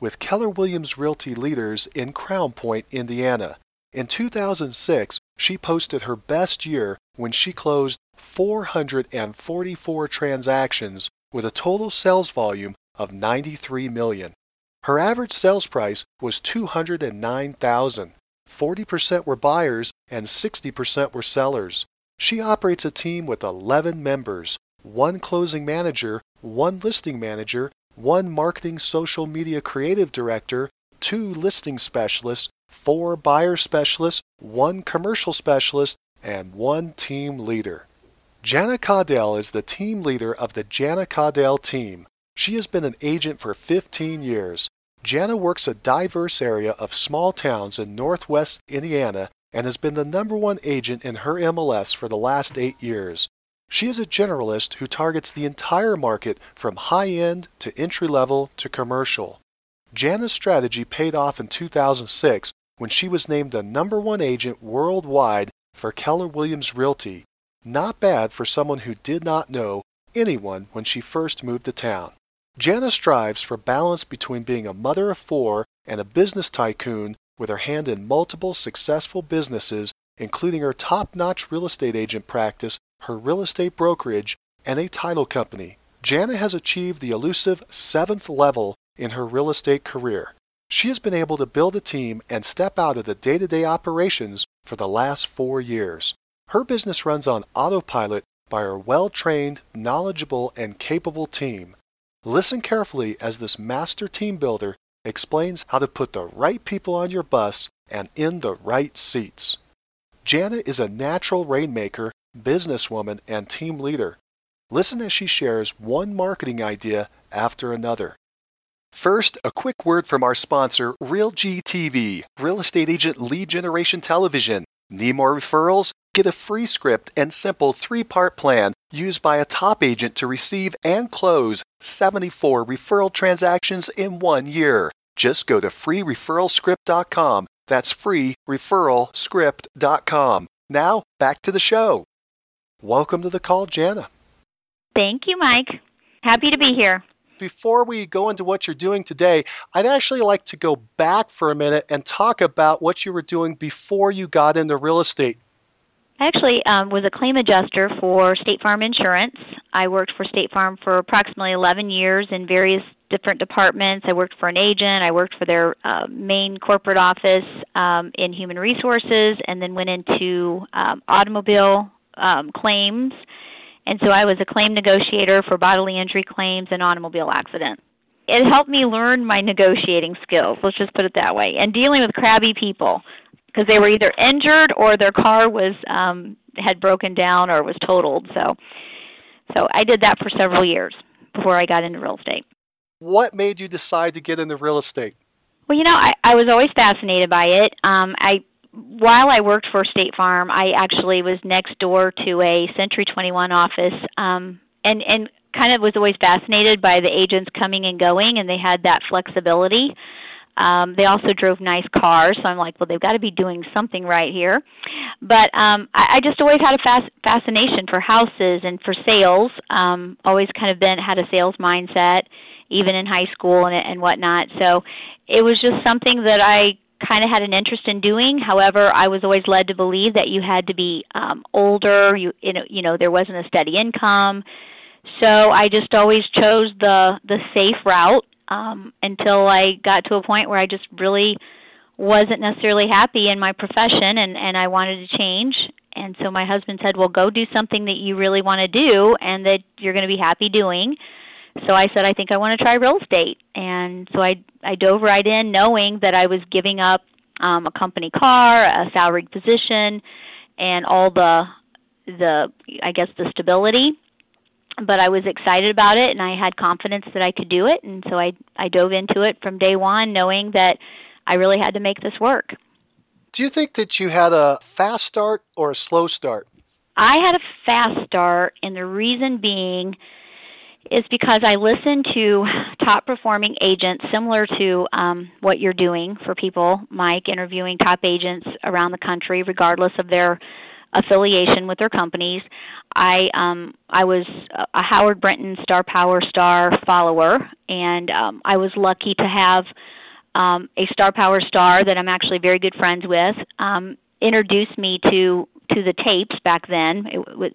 with Keller Williams Realty Leaders in Crown Point, Indiana. In 2006, she posted her best year when she closed 444 transactions with a total sales volume of $93 million. Her average sales price was $209,000. 40% were buyers and 60% were sellers. She operates a team with 11 members, one closing manager, one listing manager, one marketing social media creative director, two listing specialists, four buyer specialists, one commercial specialist, and one team leader. Jana Caudell is the team leader of the Jana Caudell team. She has been an agent for 15 years. Jana works a diverse area of small towns in Northwest Indiana and has been the number one agent in her MLS for the last 8 years. She is a generalist who targets the entire market from high-end to entry-level to commercial. Jana's strategy paid off in 2006 when she was named the number one agent worldwide for Keller Williams Realty. Not bad for someone who did not know anyone when she first moved to town. Jana strives for balance between being a mother of four and a business tycoon with her hand in multiple successful businesses, including her top-notch real estate agent practice, her real estate brokerage, and a title company. Jana has achieved the elusive 7th level in her real estate career. She has been able to build a team and step out of the day-to-day operations for the last 4 years. Her business runs on autopilot by her well-trained, knowledgeable, and capable team. Listen carefully as this master team builder explains how to put the right people on your bus and in the right seats. Jana is a natural rainmaker, businesswoman, and team leader. Listen as she shares one marketing idea after another. First, a quick word from our sponsor, Real GTV, real estate agent lead generation television. Need more referrals? Get a free script and simple 3-part plan used by a top agent to receive and close 74 referral transactions in 1 year. Just go to freereferralscript.com. That's freereferralscript.com. Now, back to the show. Welcome to the call, Jana. Thank you, Mike. Happy to be here. Before we go into what you're doing today, I'd actually like to go back for a minute and talk about what you were doing before you got into real estate. I actually was a claim adjuster for State Farm Insurance. I worked for State Farm for approximately 11 years in various different departments. I worked for an agent. I worked for their main corporate office in human resources, and then went into automobile claims. And so I was a claim negotiator for bodily injury claims and automobile accidents. It helped me learn my negotiating skills, let's just put it that way, and dealing with crabby people because they were either injured or their car was had broken down or was totaled. So I did that for several years before I got into real estate. What made you decide to get into real estate? Well, you know, I was always fascinated by it. While I worked for State Farm, I actually was next door to a Century 21 office and kind of was always fascinated by the agents coming and going, and they had that flexibility. They also drove nice cars, so I'm like, well, they've got to be doing something right here. But I just always had a fascination for houses and for sales, always kind of had a sales mindset, even in high school and whatnot. So it was just something that I kind of had an interest in doing. However, I was always led to believe that you had to be older. You know, there wasn't a steady income, so I just always chose the safe route until I got to a point where I just really wasn't necessarily happy in my profession, and I wanted to change. And so my husband said, "Well, go do something that you really want to do and that you're going to be happy doing." So I said, I think I want to try real estate. And so I dove right in knowing that I was giving up a company car, a salaried position, and all the I guess, the stability. But I was excited about it, and I had confidence that I could do it. And so I dove into it from day one knowing that I really had to make this work. Do you think that you had a fast start or a slow start? I had a fast start, and the reason being is because I listened to top-performing agents, similar to what you're doing for people, Mike, interviewing top agents around the country, regardless of their affiliation with their companies. I was a Howard Brenton Star Power Star follower, and I was lucky to have a Star Power Star that I'm actually very good friends with introduced me to the tapes back then.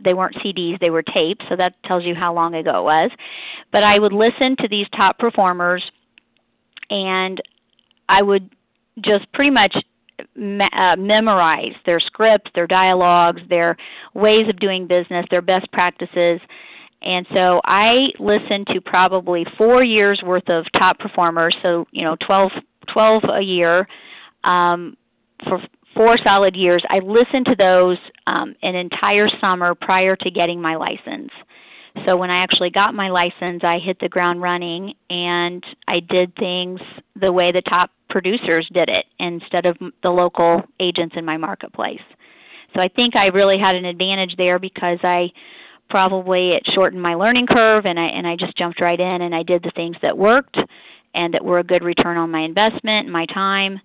They weren't CDs, they were tapes, so that tells you how long ago it was. But I would listen to these top performers, and I would just pretty much memorize their scripts, their dialogues, their ways of doing business, their best practices. And so I listened to probably 4 years worth of top performers, so 12 a year for 4 solid years. I listened to those an entire summer prior to getting my license. So when I actually got my license, I hit the ground running, and I did things the way the top producers did it instead of the local agents in my marketplace. So I think I really had an advantage there because it shortened my learning curve, and I just jumped right in, and I did the things that worked and that were a good return on my investment, my time,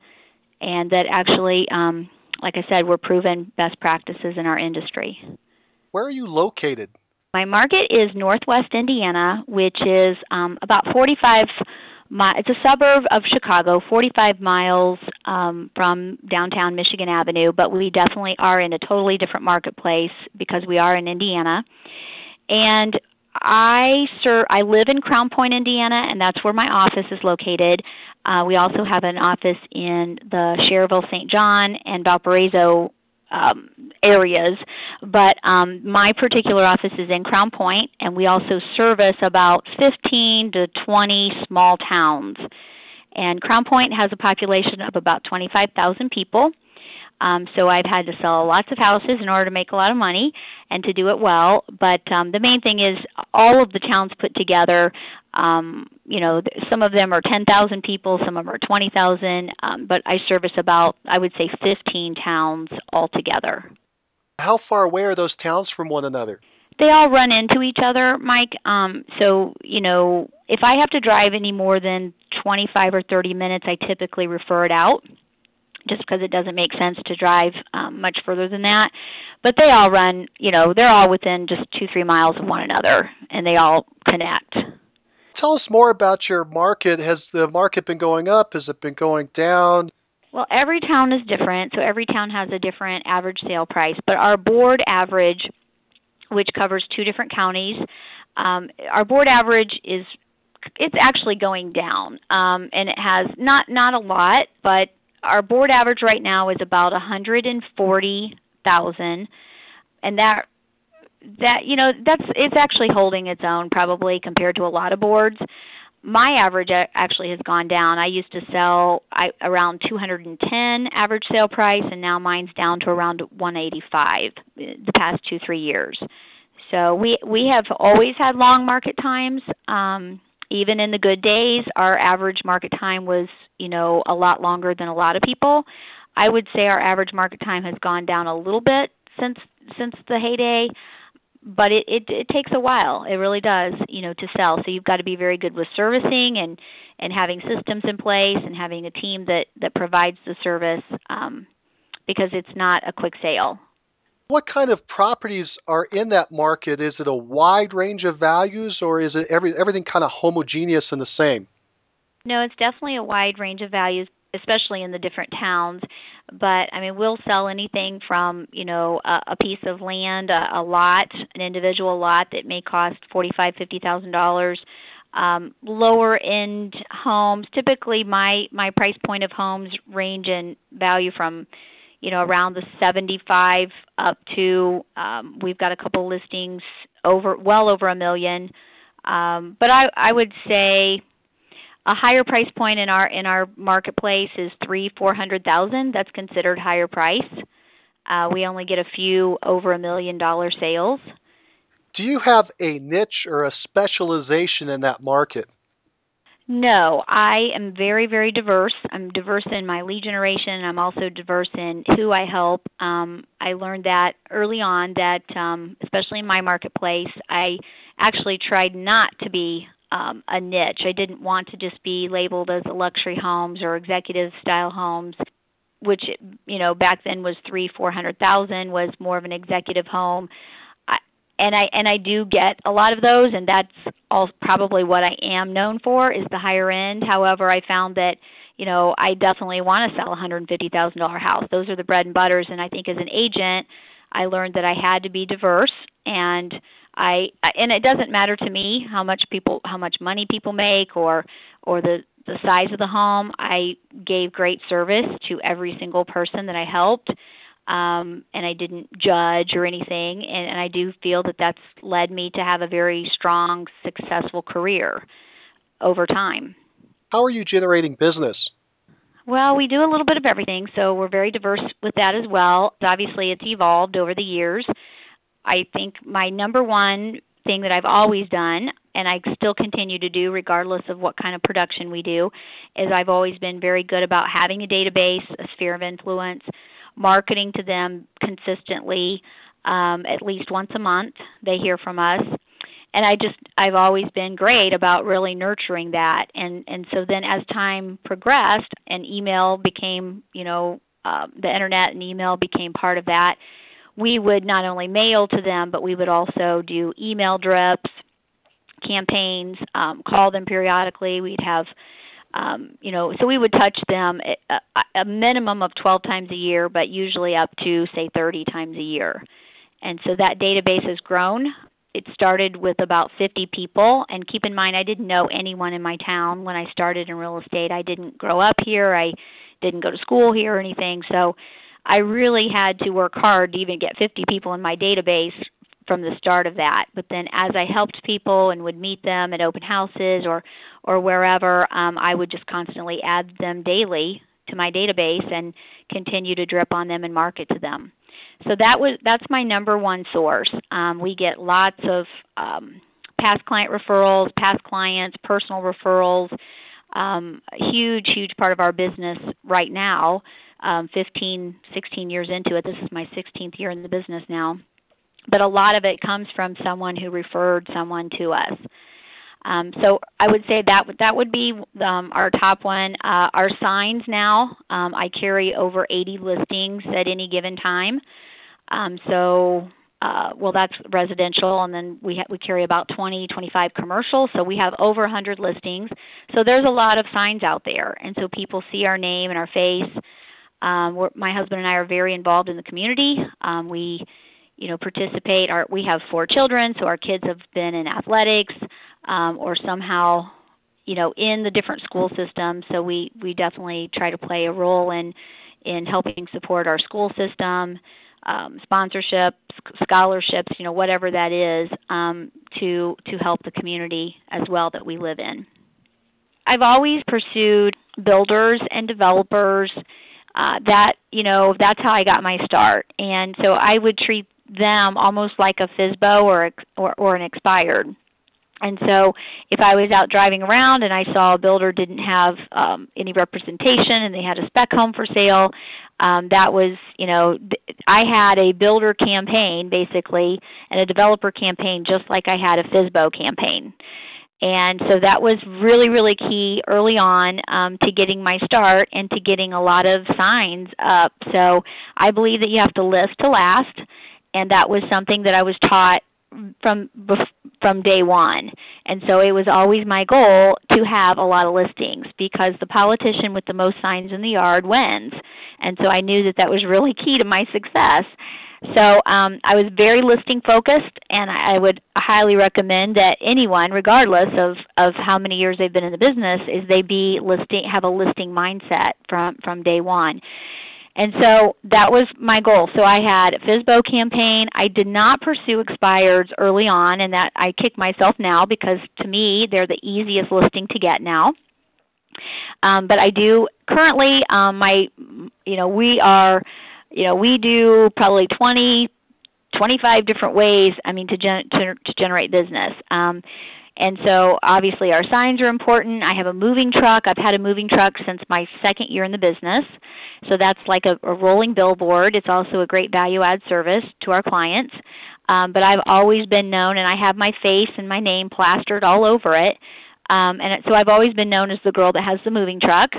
and that actually, like I said, were proven best practices in our industry. Where are you located? My market is Northwest Indiana, which is about 45 miles. It's a suburb of Chicago, 45 miles from downtown Michigan Avenue, but we definitely are in a totally different marketplace because we are in Indiana. And I live in Crown Point, Indiana, and that's where my office is located. We also have an office in the Schererville, St. John, and Valparaiso areas, but my particular office is in Crown Point, and we also service about 15 to 20 small towns. And Crown Point has a population of about 25,000 people, so I've had to sell lots of houses in order to make a lot of money and to do it well. But the main thing is all of the towns put together, some of them are 10,000 people, some of them are 20,000, but I service about, I would say, 15 towns altogether. How far away are those towns from one another? They all run into each other, Mike. So, if I have to drive any more than 25 or 30 minutes, I typically refer it out, just because it doesn't make sense to drive much further than that. But they all run, they're all within just 2-3 miles of one another, and they all connect. Tell us more about your market. Has the market been going up? Has it been going down? Well, every town is different, so every town has a different average sale price. But our board average, which covers 2 different counties, our board average is actually going down, and it has not a lot, but our board average right now is about $140,000, and it's actually holding its own probably compared to a lot of boards. My average actually has gone down. I used to sell around $210 average sale price, and now mine's down to around $185 the past 2-3 years. So we have always had long market times. Even in the good days, our average market time was, a lot longer than a lot of people. I would say our average market time has gone down a little bit since the heyday, but it takes a while. It really does, to sell. So you've got to be very good with servicing and having systems in place and having a team that provides the service because it's not a quick sale. What kind of properties are in that market? Is it a wide range of values, or is it everything kind of homogeneous and the same? No, it's definitely a wide range of values, especially in the different towns. But, we'll sell anything from, a piece of land, a lot, an individual lot that may cost $45,000, $50,000. Lower-end homes. Typically, my price point of homes range in value from around the 75 up to, we've got a couple listings well over $1 million. But I would say a higher price point in our marketplace is $400,000. That's considered higher price. We only get a few over $1 million sales. Do you have a niche or a specialization in that market? No, I am very, very diverse. I'm diverse in my lead generation, and I'm also diverse in who I help. I learned that early on that, especially in my marketplace, I actually tried not to be a niche. I didn't want to just be labeled as luxury homes or executive-style homes, which, you know, back then was $300,000-$400,000, was more of an executive home. And I do get a lot of those, and that's all probably what I am known for is the higher end. However, I found that, you know, I definitely want to sell a $150,000 house. Those are the bread and butters, and I think as an agent, I learned that I had to be diverse, and it doesn't matter to me how much money people make or the size of the home. I gave great service to every single person that I helped. And I didn't judge or anything, and I do feel that that's led me to have a very strong, successful career over time. How are you generating business? Well, we do a little bit of everything, so we're very diverse with that as well. Obviously, it's evolved over the years. I think my number one thing that I've always done, and I still continue to do regardless of what kind of production we do, is I've always been very good about having a database, a sphere of influence, marketing to them consistently, at least once a month. They hear from us. And I've always been great about really nurturing that. And so then as time progressed and email became, you know, the internet and email became part of that, we would not only mail to them, but we would also do email drips, campaigns, call them periodically. We'd have so we would touch them a minimum of 12 times a year, but usually up to, say, 30 times a year. And so that database has grown. It started with about 50 people. And keep in mind, I didn't know anyone in my town when I started in real estate. I didn't grow up here. I didn't go to school here or anything. So I really had to work hard to even get 50 people in my database from the start of that. But then as I helped people and would meet them at open houses or wherever, I would just constantly add them daily to my database and continue to drip on them and market to them. So that's my number one source. We get lots of past client referrals, past clients, personal referrals, huge part of our business right now, 16 years into it. This is my 16th year in the business now. But a lot of it comes from someone who referred someone to us. So I would say that would be our top one. Our signs now, I carry over 80 listings at any given time. That's residential, and then we carry about 20, 25 commercial, so we have over 100 listings. So there's a lot of signs out there, and so people see our name and our face. My husband and I are very involved in the community. We participate. We have 4 children, so our kids have been in athletics or somehow, in the different school systems. So we definitely try to play a role in helping support our school system, sponsorships, scholarships, whatever that is, to help the community as well that we live in. I've always pursued builders and developers. That's how I got my start. And so I would treat them almost like a FSBO or an expired. And so if I was out driving around and I saw a builder didn't have any representation and they had a spec home for sale, that was, I had a builder campaign basically and a developer campaign just like I had a FSBO campaign. And so that was really, really key early on to getting my start and to getting a lot of signs up. So I believe that you have to list to last, and that was something that I was taught from day one. And so it was always my goal to have a lot of listings because the politician with the most signs in the yard wins. And so I knew that was really key to my success. So I was very listing focused, and I would highly recommend that anyone, regardless of how many years they've been in the business, is they have a listing mindset from day one. And so that was my goal. So I had a FSBO campaign. I did not pursue expireds early on, and that I kick myself now because to me they're the easiest listing to get now. But I do currently. We do probably 20, 25 different ways, to generate business. And so obviously our signs are important. I have a moving truck. I've had a moving truck since my second year in the business. So that's like a rolling billboard. It's also a great value-add service to our clients. But I've always been known, and I have my face and my name plastered all over it. And so I've always been known as the girl that has the moving truck,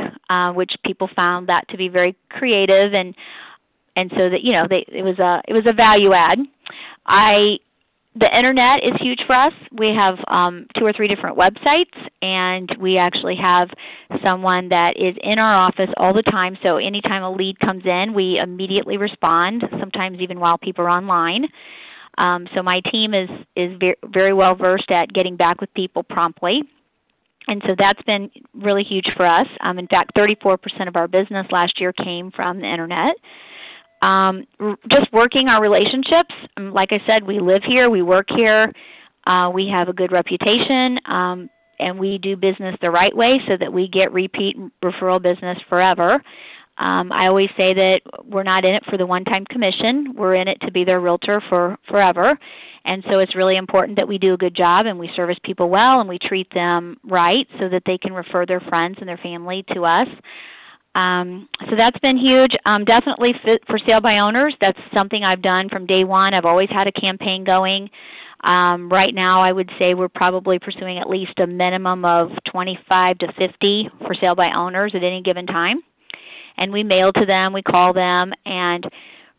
which people found that to be very creative, and so that, you know, it was a value add. The internet is huge for us. We have 2 or 3 different websites, and we actually have someone that is in our office all the time. So anytime a lead comes in, we immediately respond, sometimes even while people are online. So my team is very well versed at getting back with people promptly. And so that's been really huge for us. In fact, 34% of our business last year came from the internet. Just working our relationships. Like I said, we live here, we work here, we have a good reputation, and we do business the right way so that we get repeat referral business forever. I always say that we're not in it for the one-time commission. We're in it to be their realtor for forever. And so it's really important that we do a good job and we service people well and we treat them right so that they can refer their friends and their family to us. So that's been huge. Definitely for sale by owners. That's something I've done from day one. I've always had a campaign going. Right now I would say we're probably pursuing at least a minimum of 25 to 50 for sale by owners at any given time. And we mail to them, we call them, and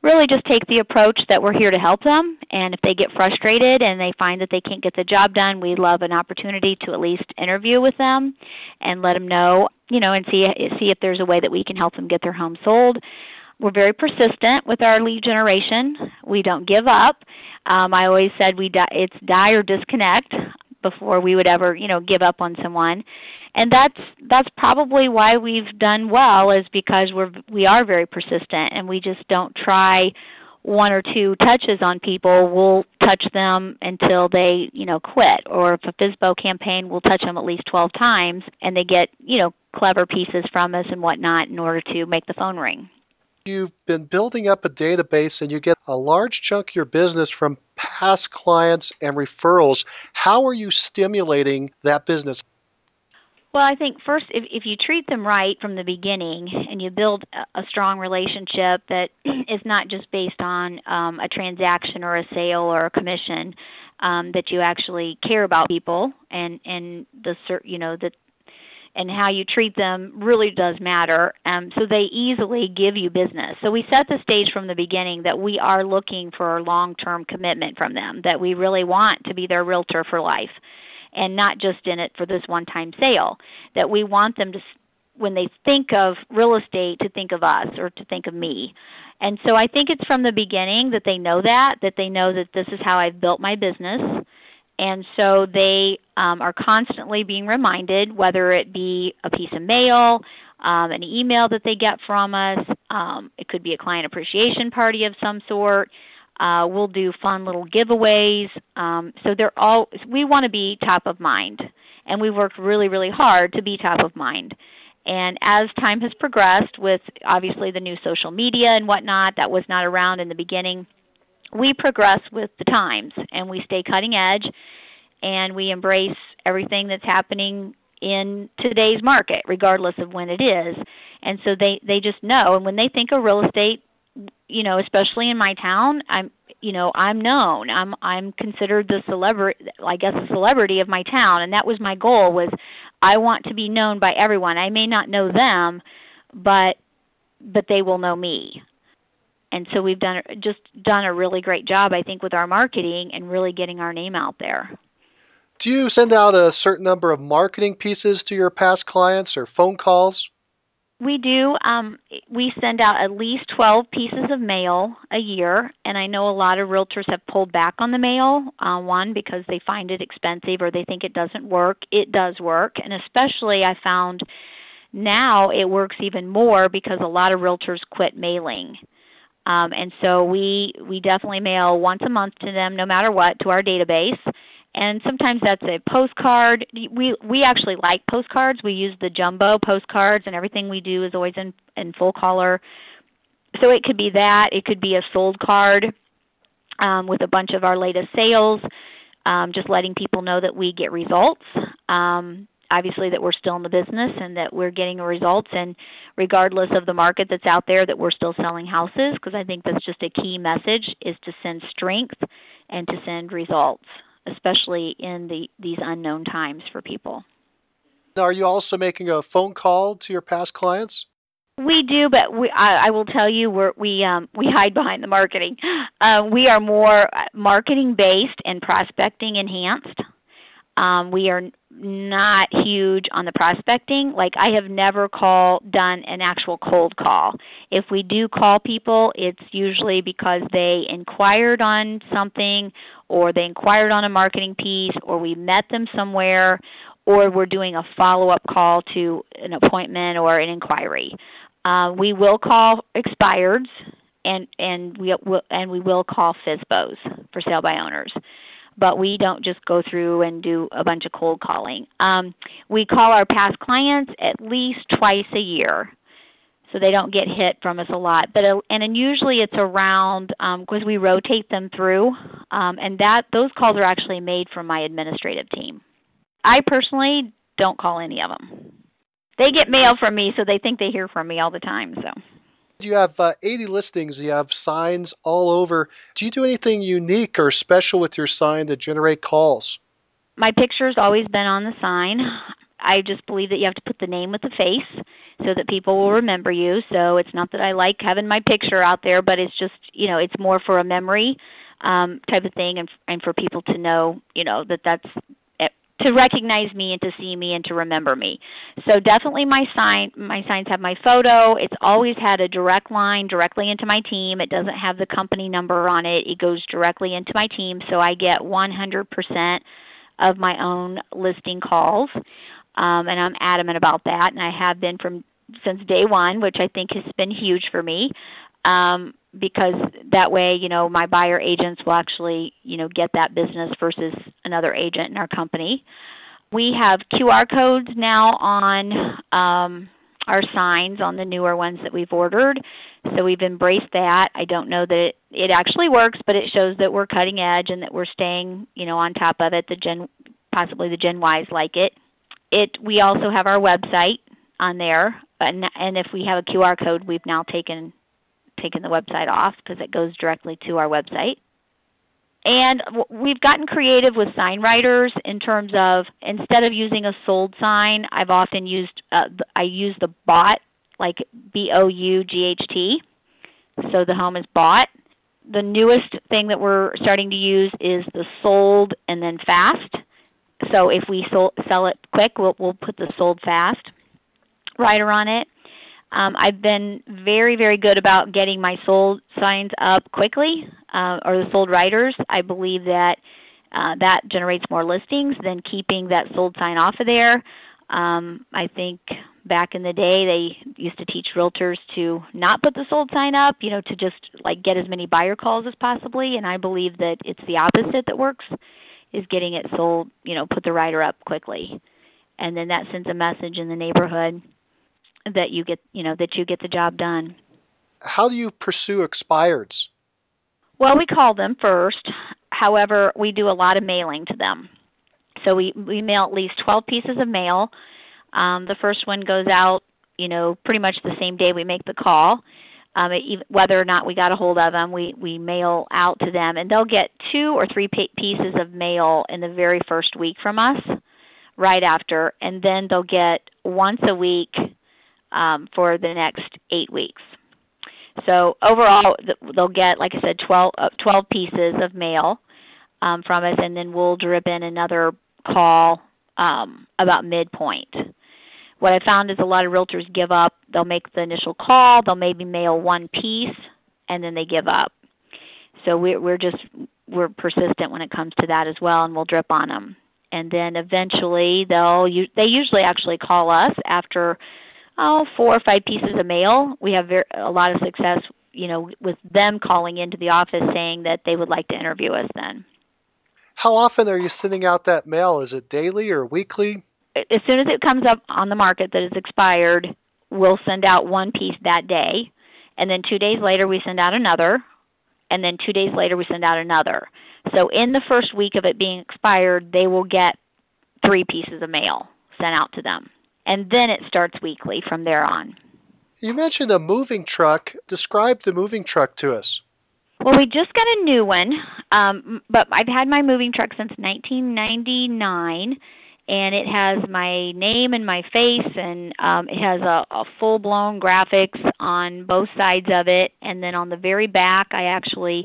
really just take the approach that we're here to help them. And if they get frustrated and they find that they can't get the job done, we love an opportunity to at least interview with them and let them know, you know, and see if there's a way that we can help them get their home sold. We're very persistent with our lead generation. We don't give up. I always said it's die or disconnect before we would ever, you know, give up on someone. And that's probably why we've done well, is because we are very persistent, and we just don't try 1 or 2 touches on people. We'll touch them until they, you know, quit. Or if a FSBO campaign, we'll touch them at least 12 times, and they get, you know, clever pieces from us and whatnot in order to make the phone ring. You've been building up a database, and you get a large chunk of your business from past clients and referrals. How are you stimulating that business? Well, I think first, if you treat them right from the beginning and you build a strong relationship that is not just based on a transaction or a sale or a commission, that you actually care about people and the, you know, that, and how you treat them really does matter. So they easily give you business. So we set the stage from the beginning that we are looking for a long-term commitment from them, that we really want to be their realtor for life, and not just in it for this one-time sale, that we want them to, when they think of real estate, to think of us or to think of me. And so I think it's from the beginning that they know that they know that this is how I've built my business. And so they are constantly being reminded, whether it be a piece of mail, an email that they get from us, it could be a client appreciation party of some sort. We'll do fun little giveaways. So they're all, we want to be top of mind, and we've worked really, really hard to be top of mind. And as time has progressed with obviously the new social media and whatnot that was not around in the beginning, we progress with the times and we stay cutting edge, and we embrace everything that's happening in today's market, regardless of when it is. And so they just know. And when they think of real estate, you know, especially in my town, I'm known. I'm considered the celebrity, I guess, the celebrity of my town. And that was my goal, was I want to be known by everyone. I may not know them, but they will know me. And so we've done a really great job, I think, with our marketing and really getting our name out there. Do you send out a certain number of marketing pieces to your past clients or phone calls? We do. We send out at least 12 pieces of mail a year, and I know a lot of realtors have pulled back on the mail, one, because they find it expensive or they think it doesn't work. It does work, and especially I found now it works even more because a lot of realtors quit mailing. And so we definitely mail once a month to them, no matter what, to our database. And sometimes that's a postcard. We actually like postcards. We use the jumbo postcards, and everything we do is always in full color. So it could be that. It could be a sold card with a bunch of our latest sales. just letting people know that we get results, obviously that we're still in the business and that we're getting results, and regardless of the market that's out there, that we're still selling houses, because I think that's just a key message, is to send strength and to send results, especially in these unknown times for people. Now, are you also making a phone call to your past clients? We do, but I will tell you, we hide behind the marketing. We are more marketing-based and prospecting-enhanced. We are not huge on the prospecting. Like, I have never done an actual cold call. If we do call people, it's usually because they inquired on something, or they inquired on a marketing piece, or we met them somewhere, or we're doing a follow-up call to an appointment or an inquiry. We will call expireds, and we will call FSBOs, for sale by owners. But we don't just go through and do a bunch of cold calling. We call our past clients at least twice a year, so they don't get hit from us a lot. And usually it's around, because we rotate them through, and those calls are actually made from my administrative team. I personally don't call any of them. They get mail from me, so they think they hear from me all the time. So, you have 80 listings. You have signs all over. Do you do anything unique or special with your sign to generate calls? My picture's always been on the sign. I just believe that you have to put the name with the face so that people will remember you. So it's not that I like having my picture out there, but it's just, it's more for a memory type of thing, and for people to know, that's to recognize me and to see me and to remember me. So definitely my signs have my photo. It's always had a direct line directly into my team. It doesn't have the company number on it. It goes directly into my team. So I get 100% of my own listing calls. And I'm adamant about that. And I have been since day one, which I think has been huge for me. Because that way, my buyer agents will actually, get that business versus another agent in our company. We have QR codes now on our signs, on the newer ones that we've ordered. So we've embraced that. I don't know that it actually works, but it shows that we're cutting edge and that we're staying, on top of it. Possibly the Gen Ys like it. We also have our website on there. And if we have a QR code, we've now taken the website off, because it goes directly to our website. And we've gotten creative with sign writers in terms of, instead of using a sold sign, I've often used, I use the bought, like B-O-U-G-H-T. So the home is bought. The newest thing that we're starting to use is the sold and then fast. So if we sell it quick, we'll put the sold fast writer on it. I've been very, very good about getting my sold signs up quickly, or the sold writers. I believe that that generates more listings than keeping that sold sign off of there. I think back in the day, they used to teach realtors to not put the sold sign up, to just like get as many buyer calls as possibly. And I believe that it's the opposite that works, is getting it sold, put the writer up quickly. And then that sends a message in the neighborhood that you get, that you get the job done. How do you pursue expireds? Well, we call them first. However, we do a lot of mailing to them. So we mail at least 12 pieces of mail. The first one goes out, pretty much the same day we make the call. Whether or not we got a hold of them, we mail out to them, and they'll get 2 or 3 pieces of mail in the very first week from us, right after, and then they'll get once a week for the next 8 weeks. So overall, they'll get, like I said, 12 pieces of mail from us, and then we'll drip in another call about midpoint. What I found is a lot of realtors give up. They'll make the initial call. They'll maybe mail one piece, and then they give up. So we're persistent when it comes to that as well, and we'll drip on them. And then eventually they usually actually call us after 4 or 5 pieces of mail. We have a lot of success, with them calling into the office saying that they would like to interview us then. How often are you sending out that mail? Is it daily or weekly? As soon as it comes up on the market that it's expired, we'll send out one piece that day. And then 2 days later, we send out another. And then 2 days later, we send out another. So in the first week of it being expired, they will get 3 pieces of mail sent out to them. And then it starts weekly from there on. You mentioned a moving truck. Describe the moving truck to us. Well, we just got a new one, but I've had my moving truck since 1999, and it has my name and my face, and it has a full-blown graphics on both sides of it. And then on the very back, I actually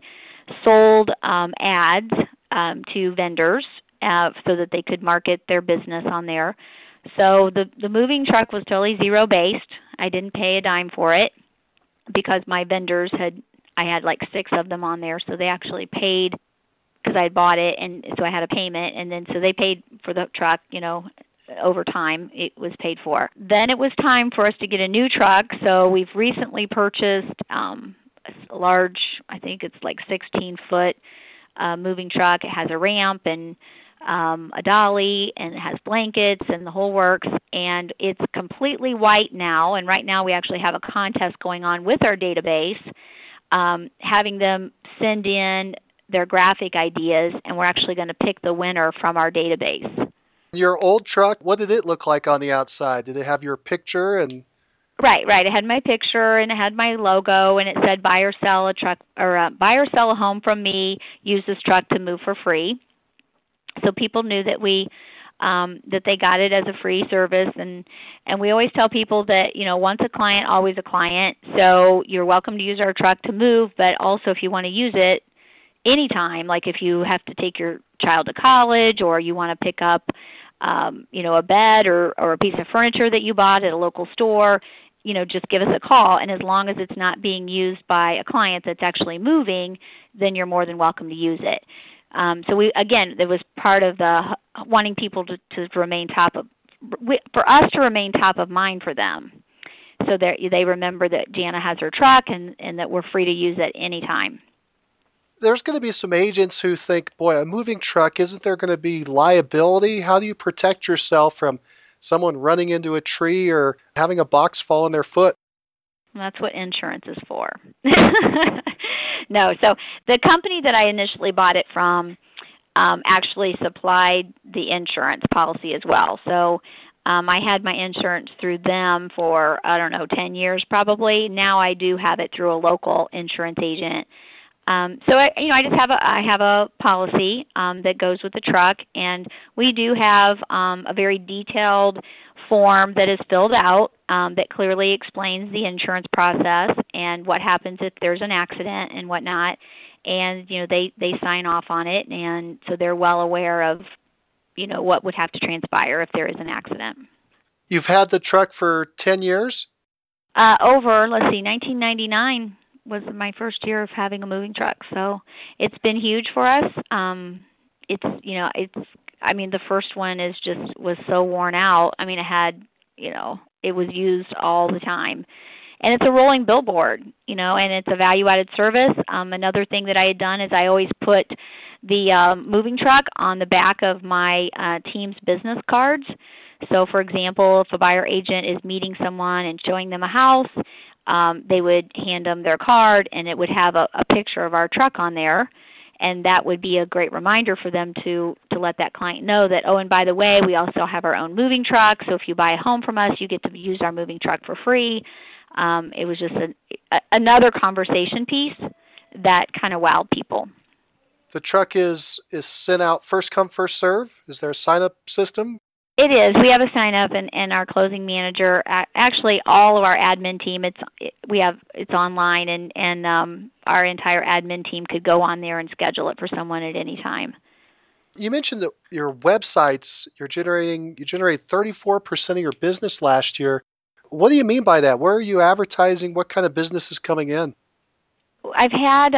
sold ads to vendors so that they could market their business on there. So the moving truck was totally zero-based. I didn't pay a dime for it because my vendors I had like 6 of them on there, so they actually paid because I had bought it, and so I had a payment, and then so they paid for the truck, you know, over time it was paid for. Then it was time for us to get a new truck, so we've recently purchased a large, I think it's like 16-foot moving truck. It has a ramp and a dolly, and it has blankets and the whole works, and it's completely white now. And right now we actually have a contest going on with our database, having them send in their graphic ideas, and we're actually going to pick the winner from our database. Your old truck, what did it look like on the outside? Did it have your picture? And Right. It had my picture, and it had my logo, and it said buy or sell a truck, or buy or sell a home from me, use this truck to move for free. So people knew that we that they got it as a free service, and we always tell people that, you know, once a client, always a client. So you're welcome to use our truck to move, but also if you want to use it anytime, like if you have to take your child to college, or you want to pick up, you know, a bed or a piece of furniture that you bought at a local store, you know, just give us a call. And as long as it's not being used by a client that's actually moving, then you're more than welcome to use it. So we, again, it was part of the wanting people to remain for us to remain top of mind for them, so that they remember that Jana has her truck, and that we're free to use at any time. There's going to be some agents who think, boy, a moving truck, isn't there going to be liability? How do you protect yourself from someone running into a tree or having a box fall on their foot? That's what insurance is for. No, so the company that I initially bought it from actually supplied the insurance policy as well. So I had my insurance through them for, 10 years probably. Now I do have it through a local insurance agent. So I just have I have a policy that goes with the truck, and we do have a very detailed form that is filled out that clearly explains the insurance process and what happens if there's an accident and whatnot. And, you know, they sign off on it, and so they're well aware of, you know, what would have to transpire if there is an accident. You've had the truck for 10 years? Over, 1999 was my first year of having a moving truck. So it's been huge for us. The first one was so worn out. I mean, it had, it was used all the time, and it's a rolling billboard, and it's a value added service. Another thing that I had done is I always put the moving truck on the back of my team's business cards. So for example, if a buyer agent is meeting someone and showing them a house, they would hand them their card, and it would have a picture of our truck on there. And that would be a great reminder for them to let that client know that, oh, and by the way, we also have our own moving truck. So if you buy a home from us, you get to use our moving truck for free. It was just another conversation piece that kind of wowed people. The truck is sent out first come, first serve. Is there a sign-up system? It is. We have a sign-up, and our closing manager, actually all of our admin team, it's online, and our entire admin team could go on there and schedule it for someone at any time. You mentioned that your websites, you generate 34% of your business last year. What do you mean by that? Where are you advertising? What kind of business is coming in? I've had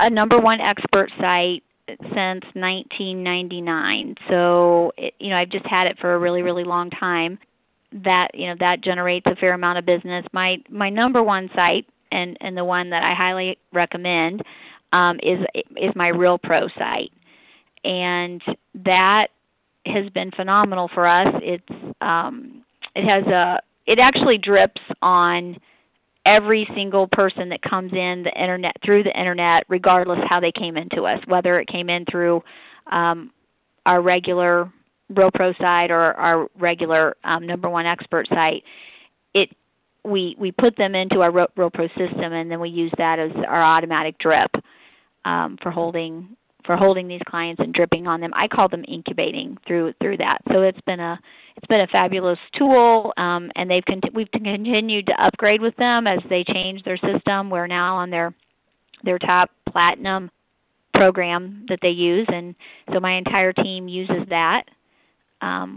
a number one expert site since 1999. So, I've just had it for a really, really long time. That, that generates a fair amount of business. My number one site and the one that I highly recommend is my RealPro site. And that has been phenomenal for us. It actually drips on every single person that comes in the internet, through the internet, regardless how they came into us, whether it came in through our regular RealPro site or our regular number one expert site, we put them into our RealPro system, and then we use that as our automatic drip for holding these clients and dripping on them. I call them incubating through that. So it's been a fabulous tool, and we've continued to upgrade with them as they change their system. We're now on their top platinum program that they use, and so my entire team uses that, not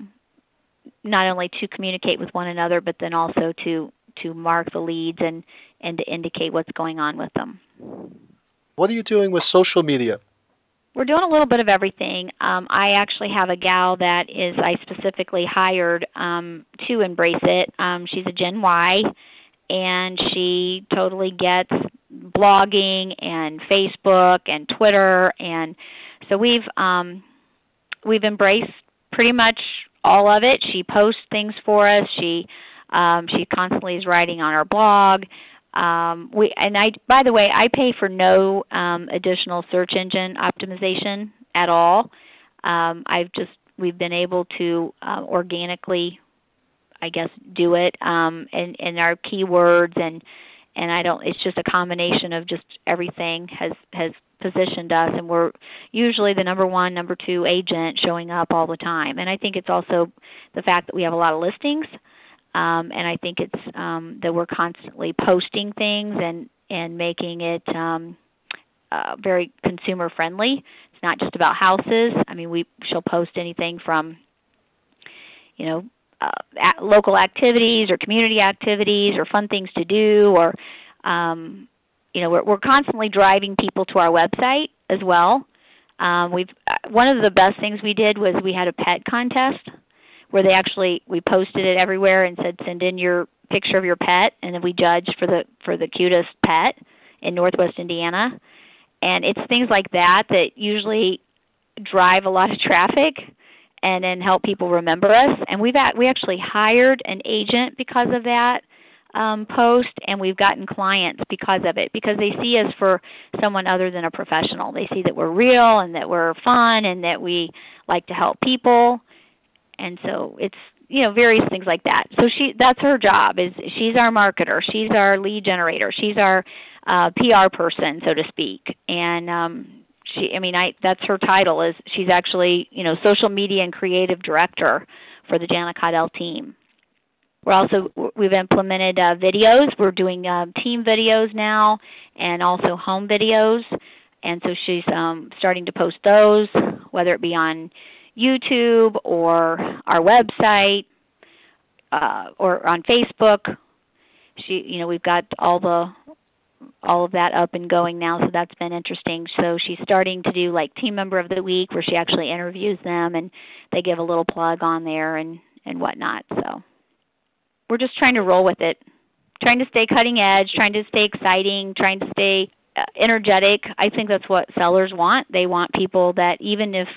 only to communicate with one another, but then also to mark the leads and to indicate what's going on with them. What are you doing with social media? We're doing a little bit of everything. I actually have a gal I specifically hired to embrace it. She's a Gen Y, and she totally gets blogging and Facebook and Twitter, and so we've embraced pretty much all of it. She posts things for us. She constantly is writing on our blog. By the way, I pay for no additional search engine optimization at all. We've been able to organically, I guess, do it, and our keywords and I don't. It's just a combination of just everything has positioned us, and we're usually the number one, number two agent showing up all the time. And I think it's also the fact that we have a lot of listings. And I think it's that we're constantly posting things and making it very consumer friendly. It's not just about houses. I mean, she'll post anything from, local activities or community activities or fun things to do, or we're constantly driving people to our website as well. One of the best things we did was we had a pet contest, where we posted it everywhere and said, send in your picture of your pet, and then we judged for the cutest pet in Northwest Indiana. And it's things like that usually drive a lot of traffic and then help people remember us. And we actually hired an agent because of that post, and we've gotten clients because of it, because they see us for someone other than a professional. They see that we're real and that we're fun and that we like to help people. And so it's, various things like that. So that's her job, is she's our marketer. She's our lead generator. She's our PR person, so to speak. And that's her title, is she's actually, social media and creative director for the Jana Caudell team. We've implemented videos. We're doing team videos now, and also home videos. And so she's starting to post those, whether it be on YouTube or our website or on Facebook. We've got all of that up and going now, so that's been interesting. So she's starting to do like Team Member of the Week, where she actually interviews them and they give a little plug on there and whatnot. So we're just trying to roll with it, trying to stay cutting edge, trying to stay exciting, trying to stay energetic. I think that's what sellers want. They want people that even if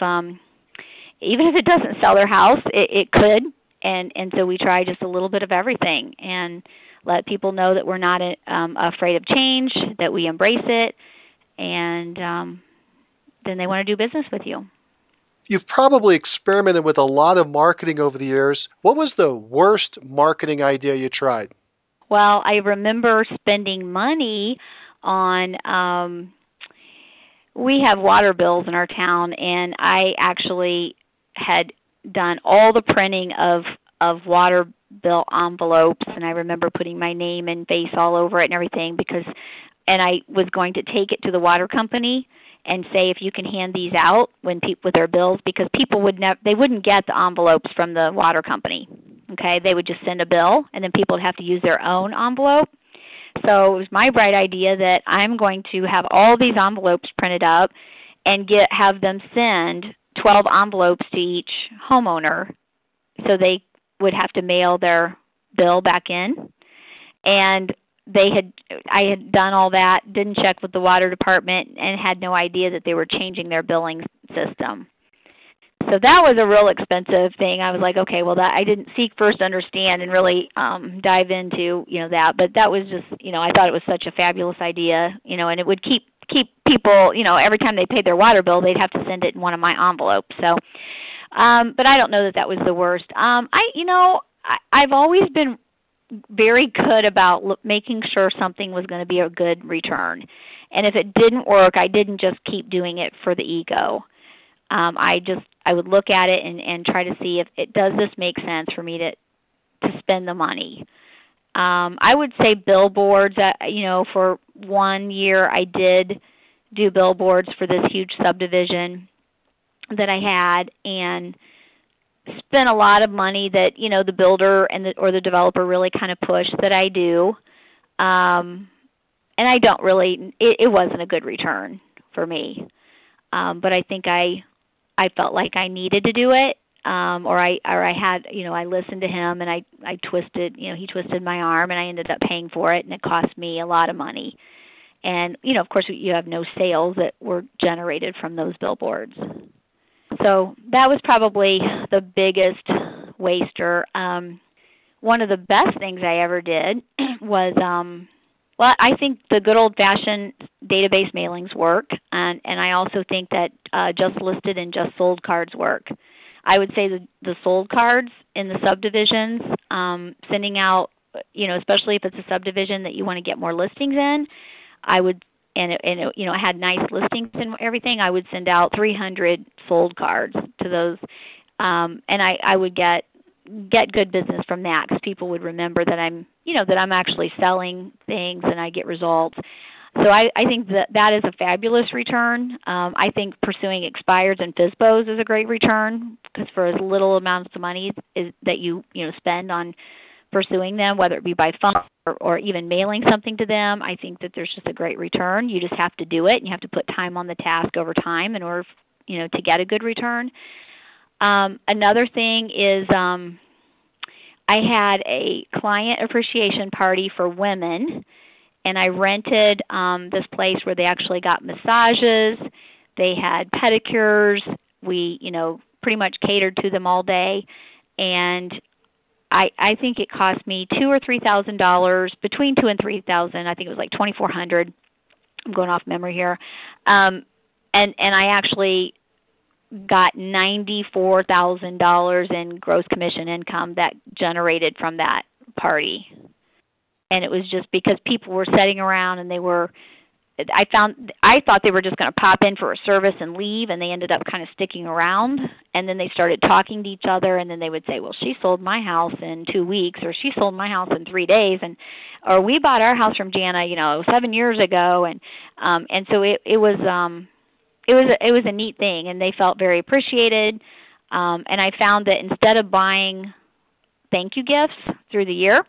it doesn't sell their house, it could. And so we try just a little bit of everything and let people know that we're not afraid of change, that we embrace it, and then they want to do business with you. You've probably experimented with a lot of marketing over the years. What was the worst marketing idea you tried? Well, I remember spending money on we have water bills in our town, and I actually had done all the printing of water bill envelopes, and I remember putting my name and face all over it and everything, and I was going to take it to the water company and say, if you can hand these out with their bills, because people they wouldn't get the envelopes from the water company. Okay, they would just send a bill, and then people would have to use their own envelope. So it was my bright idea that I'm going to have all these envelopes printed up and have them send 12 envelopes to each homeowner, so they would have to mail their bill back in. And I had done all that, didn't check with the water department, and had no idea that they were changing their billing system. So that was a real expensive thing. I was like, okay, well, that I didn't seek first, understand, and really dive into, you know, that. But that was just, you know, I thought it was such a fabulous idea, you know, and it would keep people, you know, every time they paid their water bill, they'd have to send it in one of my envelopes. So, but I don't know that that was the worst. I've always been very good about making sure something was going to be a good return. And if it didn't work, I didn't just keep doing it for the ego. I would look at it and try to see if it does this make sense for me to spend the money. I would say billboards. You know, for 1 year I did do billboards for this huge subdivision that I had, and spent a lot of money that, you know, the builder and or the developer really kind of pushed that I do. And I don't really. It wasn't a good return for me, but I think I felt like I needed to do it, or I had, you know, I listened to him and I twisted, you know, he twisted my arm and I ended up paying for it, and it cost me a lot of money. And, you know, of course, you have no sales that were generated from those billboards. So that was probably the biggest waster. One of the best things I ever did was, well, I think the good old-fashioned database mailings work, and I also think that just listed and just sold cards work. I would say the sold cards in the subdivisions, sending out, you know, especially if it's a subdivision that you want to get more listings in, I would, and it, you know, I had nice listings and everything, I would send out 300 sold cards to those, and I would get good business from that, because people would remember that I'm actually selling things and I get results. So I think that is a fabulous return. I think pursuing expireds and FSBOs is a great return, because for as little amounts of money that you spend on pursuing them, whether it be by phone or even mailing something to them, I think that there's just a great return. You just have to do it, and you have to put time on the task over time in order, you know, to get a good return. Another thing is I had a client appreciation party for women, and I rented this place where they actually got massages. They had pedicures. We, you know, pretty much catered to them all day, and I think it cost me $2,000 or $3,000, between $2,000 and $3,000. I think it was like $2,400. I'm going off memory here, and I actually got $94,000 in gross commission income that generated from that party. And it was just because people were sitting around and I thought they were just going to pop in for a service and leave, and they ended up kind of sticking around, and then they started talking to each other, and then they would say, well, she sold my house in 2 weeks, or she sold my house in 3 days, and or we bought our house from Jana, you know, 7 years ago, and so it was a neat thing, and they felt very appreciated. And I found that instead of buying thank you gifts through the year,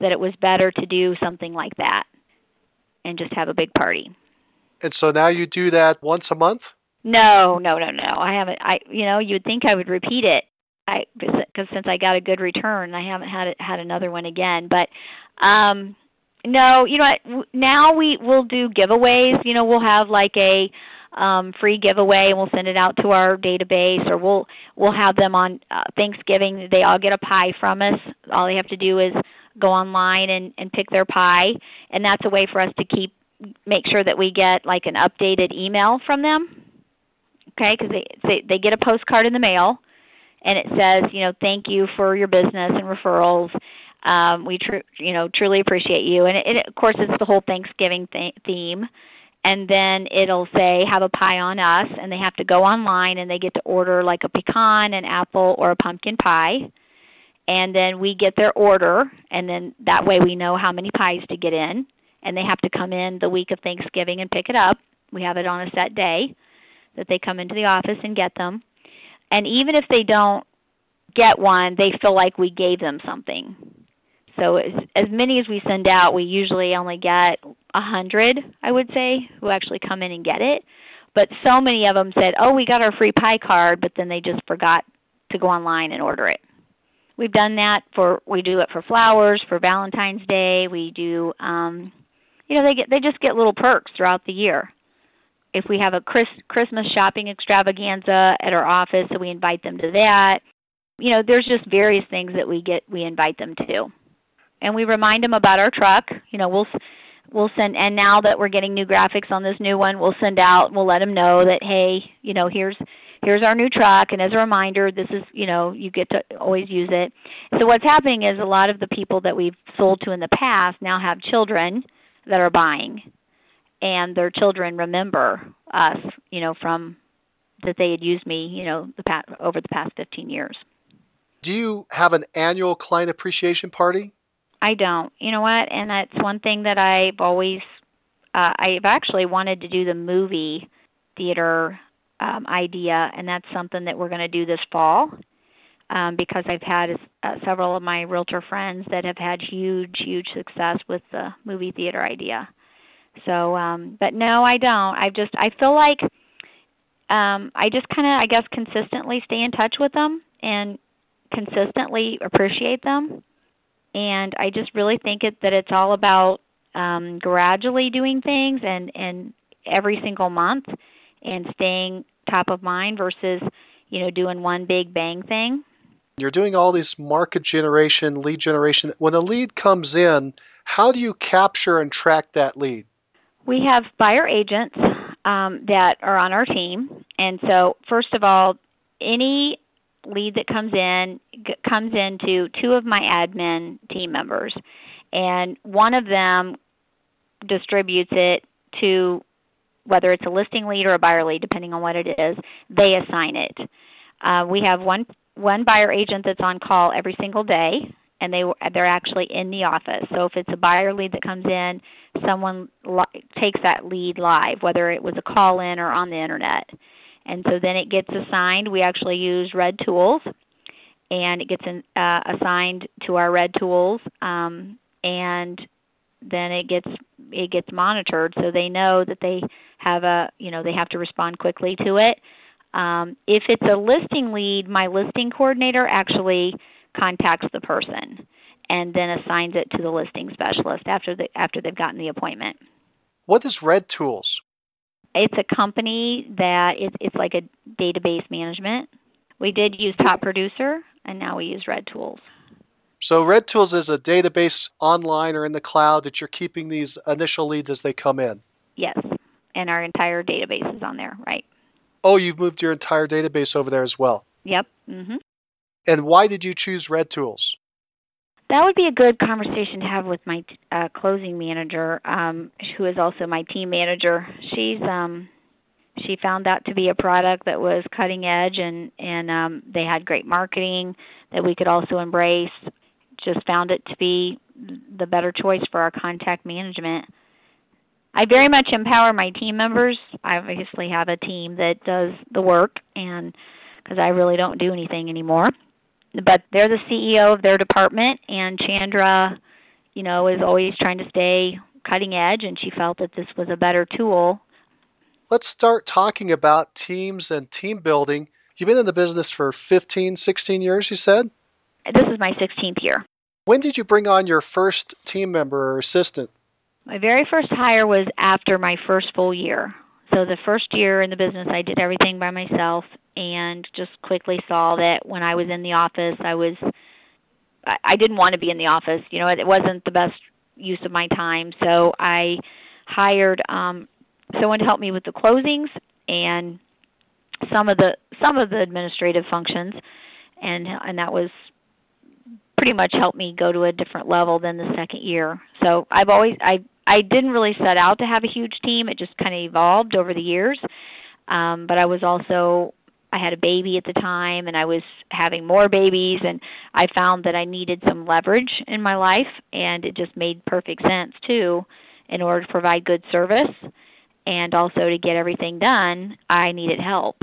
that it was better to do something like that and just have a big party. And so now you do that once a month? No. I haven't. You know, you'd think I would repeat it. Because since I got a good return, I haven't had another one again. But no, you know what? Now we'll do giveaways. You know, we'll have like a free giveaway, and we'll send it out to our database, or we'll have them on Thanksgiving. They all get a pie from us. All they have to do is go online and pick their pie, and that's a way for us to make sure that we get like an updated email from them. Okay, because they get a postcard in the mail, and it says, you know, thank you for your business and referrals. We truly appreciate you, and it, of course, it's the whole Thanksgiving theme. And then it'll say, have a pie on us, and they have to go online, and they get to order like a pecan, an apple, or a pumpkin pie. And then we get their order, and then that way we know how many pies to get in. And they have to come in the week of Thanksgiving and pick it up. We have it on a set day that they come into the office and get them. And even if they don't get one, they feel like we gave them something. So as many as we send out, we usually only get 100, I would say, who actually come in and get it. But so many of them said, oh, we got our free pie card, but then they just forgot to go online and order it. We've done that we do it for flowers, for Valentine's Day. We do, you know, they just get little perks throughout the year. If we have a Christmas shopping extravaganza at our office, so we invite them to that. You know, there's just various things that we invite them to. And we remind them about our truck. You know, we'll send, and now that we're getting new graphics on this new one, we'll send out, we'll let them know that, hey, you know, here's our new truck. And as a reminder, this is, you know, you get to always use it. So what's happening is a lot of the people that we've sold to in the past now have children that are buying. And their children remember us, you know, from that they had used me, you know, over the past 15 years. Do you have an annual client appreciation party? I don't. You know what? And that's one thing that I've always, I've actually wanted to do the movie theater idea, and that's something that we're going to do this fall because I've had several of my realtor friends that have had huge, huge success with the movie theater idea. So, but no, I don't. I feel like I just kind of, I guess, consistently stay in touch with them and consistently appreciate them. And I just really think that it's all about gradually doing things and every single month and staying top of mind versus, you know, doing one big bang thing. You're doing all this market generation, lead generation. When a lead comes in, how do you capture and track that lead? We have buyer agents that are on our team. And so, first of all, any lead that comes in comes into two of my admin team members. And one of them distributes it to, whether it's a listing lead or a buyer lead, depending on what it is, they assign it. We have one buyer agent that's on call every single day, and they're actually in the office. So if it's a buyer lead that comes in, someone takes that lead live, whether it was a call-in or on the internet. And so then it gets assigned. We actually use Red Tools, and it gets assigned to our Red Tools, and then it gets monitored, so they know that they have they have to respond quickly to it. If it's a listing lead, my listing coordinator actually contacts the person and then assigns it to the listing specialist after they've gotten the appointment. What is Red Tools? It's a company that it's like a database management. We did use Top Producer, and now we use Red Tools. So Red Tools is a database online or in the cloud that you're keeping these initial leads as they come in? Yes, and our entire database is on there, right. Oh, you've moved your entire database over there as well? Yep. Mm-hmm. And why did you choose Red Tools? That would be a good conversation to have with my closing manager, who is also my team manager. She found that to be a product that was cutting edge, and they had great marketing that we could also embrace. Just found it to be the better choice for our contact management. I very much empower my team members. I obviously have a team that does the work, and because I really don't do anything anymore. But they're the CEO of their department, and Chandra, you know, is always trying to stay cutting edge, and she felt that this was a better tool. Let's start talking about teams and team building. You've been in the business for 15, 16 years, you said? This is my 16th year. When did you bring on your first team member or assistant? My very first hire was after my first full year. So the first year in the business, I did everything by myself and just quickly saw that when I was in the office, I didn't want to be in the office. You know, it wasn't the best use of my time. So I hired someone to help me with the closings and some of the administrative functions, and that was pretty much helped me go to a different level than the second year. So I didn't really set out to have a huge team. It just kind of evolved over the years. But I had a baby at the time, and I was having more babies, and I found that I needed some leverage in my life, and it just made perfect sense, too, in order to provide good service. And also to get everything done, I needed help,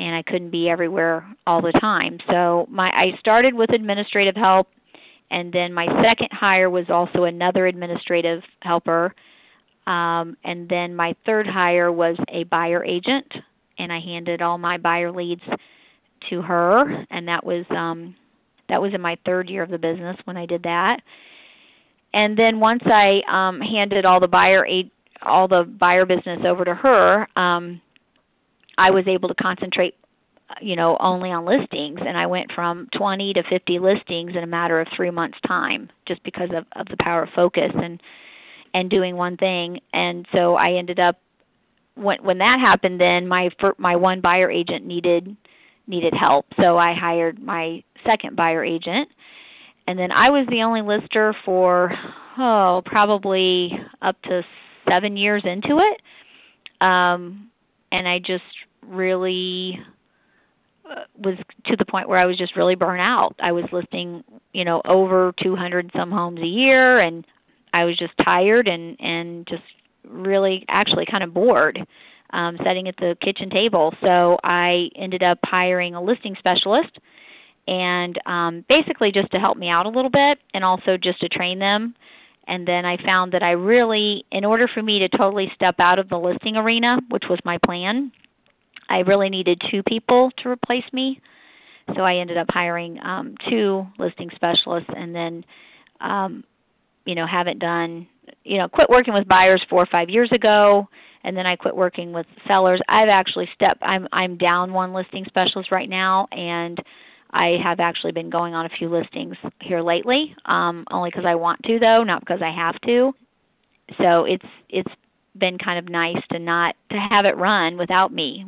and I couldn't be everywhere all the time. So I started with administrative help, and then my second hire was also another administrative helper. And then my third hire was a buyer agent, and I handed all my buyer leads to her, and that was in my third year of the business when I did that. And then once I handed all the buyer all the buyer business over to her, I was able to concentrate, you know, only on listings. And I went from 20 to 50 listings in a matter of 3 months' time, just because of the power of focus and doing one thing. And so I ended up, when that happened, then my one buyer agent needed help. So I hired my second buyer agent. And then I was the only lister for, probably up to 7 years into it. And I just really was to the point where I was just really burnt out. I was listing, you know, over 200 some homes a year, and I was just tired and just really actually kind of bored, sitting at the kitchen table. So I ended up hiring a listing specialist, and basically just to help me out a little bit and also just to train them. And then I found that I really, in order for me to totally step out of the listing arena, which was my plan, I really needed two people to replace me. So I ended up hiring two listing specialists, and then, quit working with buyers 4 or 5 years ago, and then I quit working with sellers. I'm down one listing specialist right now, and I have actually been going on a few listings here lately, only because I want to, though, not because I have to. So it's been kind of nice to have it run without me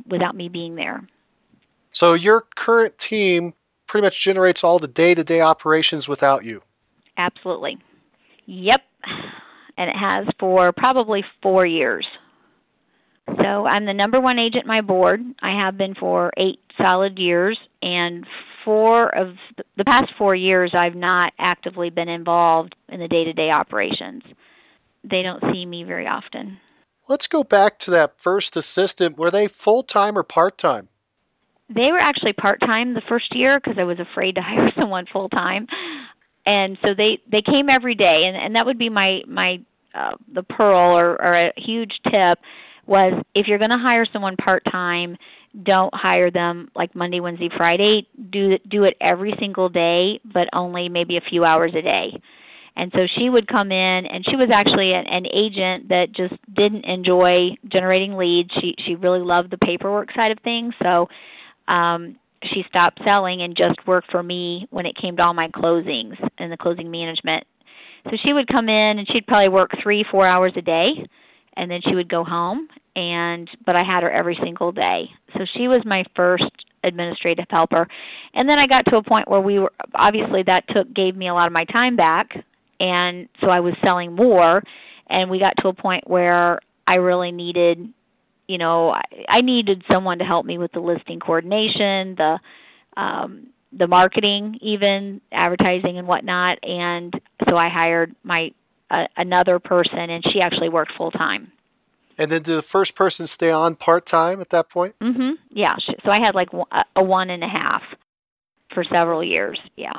being there. So your current team pretty much generates all the day-to-day operations without you. Absolutely. Yep. And it has for probably 4 years. So I'm the number one agent in my board. I have been for 8 solid years, and four of the past 4 years, I've not actively been involved in the day-to-day operations. They don't see me very often. Let's go back to that first assistant. Were they full-time or part-time? They were actually part-time the first year because I was afraid to hire someone full-time. And so they came every day, and that would be the pearl or a huge tip was if you're going to hire someone part-time, don't hire them like Monday, Wednesday, Friday. Do it every single day, but only maybe a few hours a day. And so she would come in, and she was actually an agent that just didn't enjoy generating leads. She really loved the paperwork side of things, so she stopped selling and just worked for me when it came to all my closings and the closing management. So she would come in, and she'd probably work 3-4 hours a day, and then she would go home. But I had her every single day. So she was my first administrative helper. And then I got to a point where we were, obviously that gave me a lot of my time back. And so I was selling more, and we got to a point where I really needed, you know, I needed someone to help me with the listing coordination, the marketing, even advertising and whatnot. And so I hired another person, and she actually worked full time. And then did the first person stay on part-time at that point? Mm-hmm. Yeah. So I had like a 1.5 for several years. Yeah.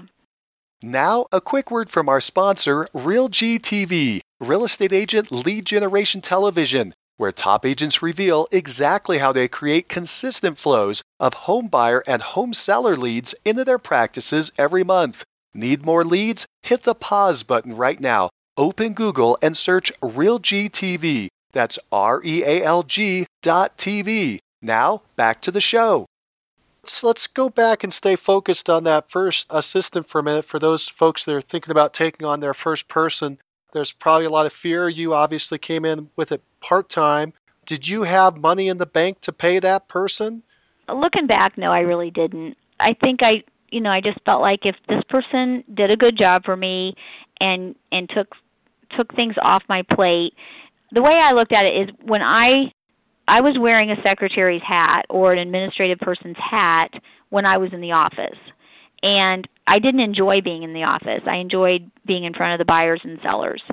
Now, a quick word from our sponsor, Real GTV, Real Estate Agent Lead Generation Television, where top agents reveal exactly how they create consistent flows of home buyer and home seller leads into their practices every month. Need more leads? Hit the pause button right now. Open Google and search Real GTV. That's REALG.TV. Now, back to the show. Let's go back and stay focused on that first assistant for a minute. For those folks that are thinking about taking on their first person, there's probably a lot of fear. You obviously came in with it part-time. Did you have money in the bank to pay that person? Looking back, no, I really didn't. I think I just felt like if this person did a good job for me and took things off my plate. The way I looked at it is when I was wearing a secretary's hat or an administrative person's hat when I was in the office. And I didn't enjoy being in the office. I enjoyed being in front of the buyers and sellers.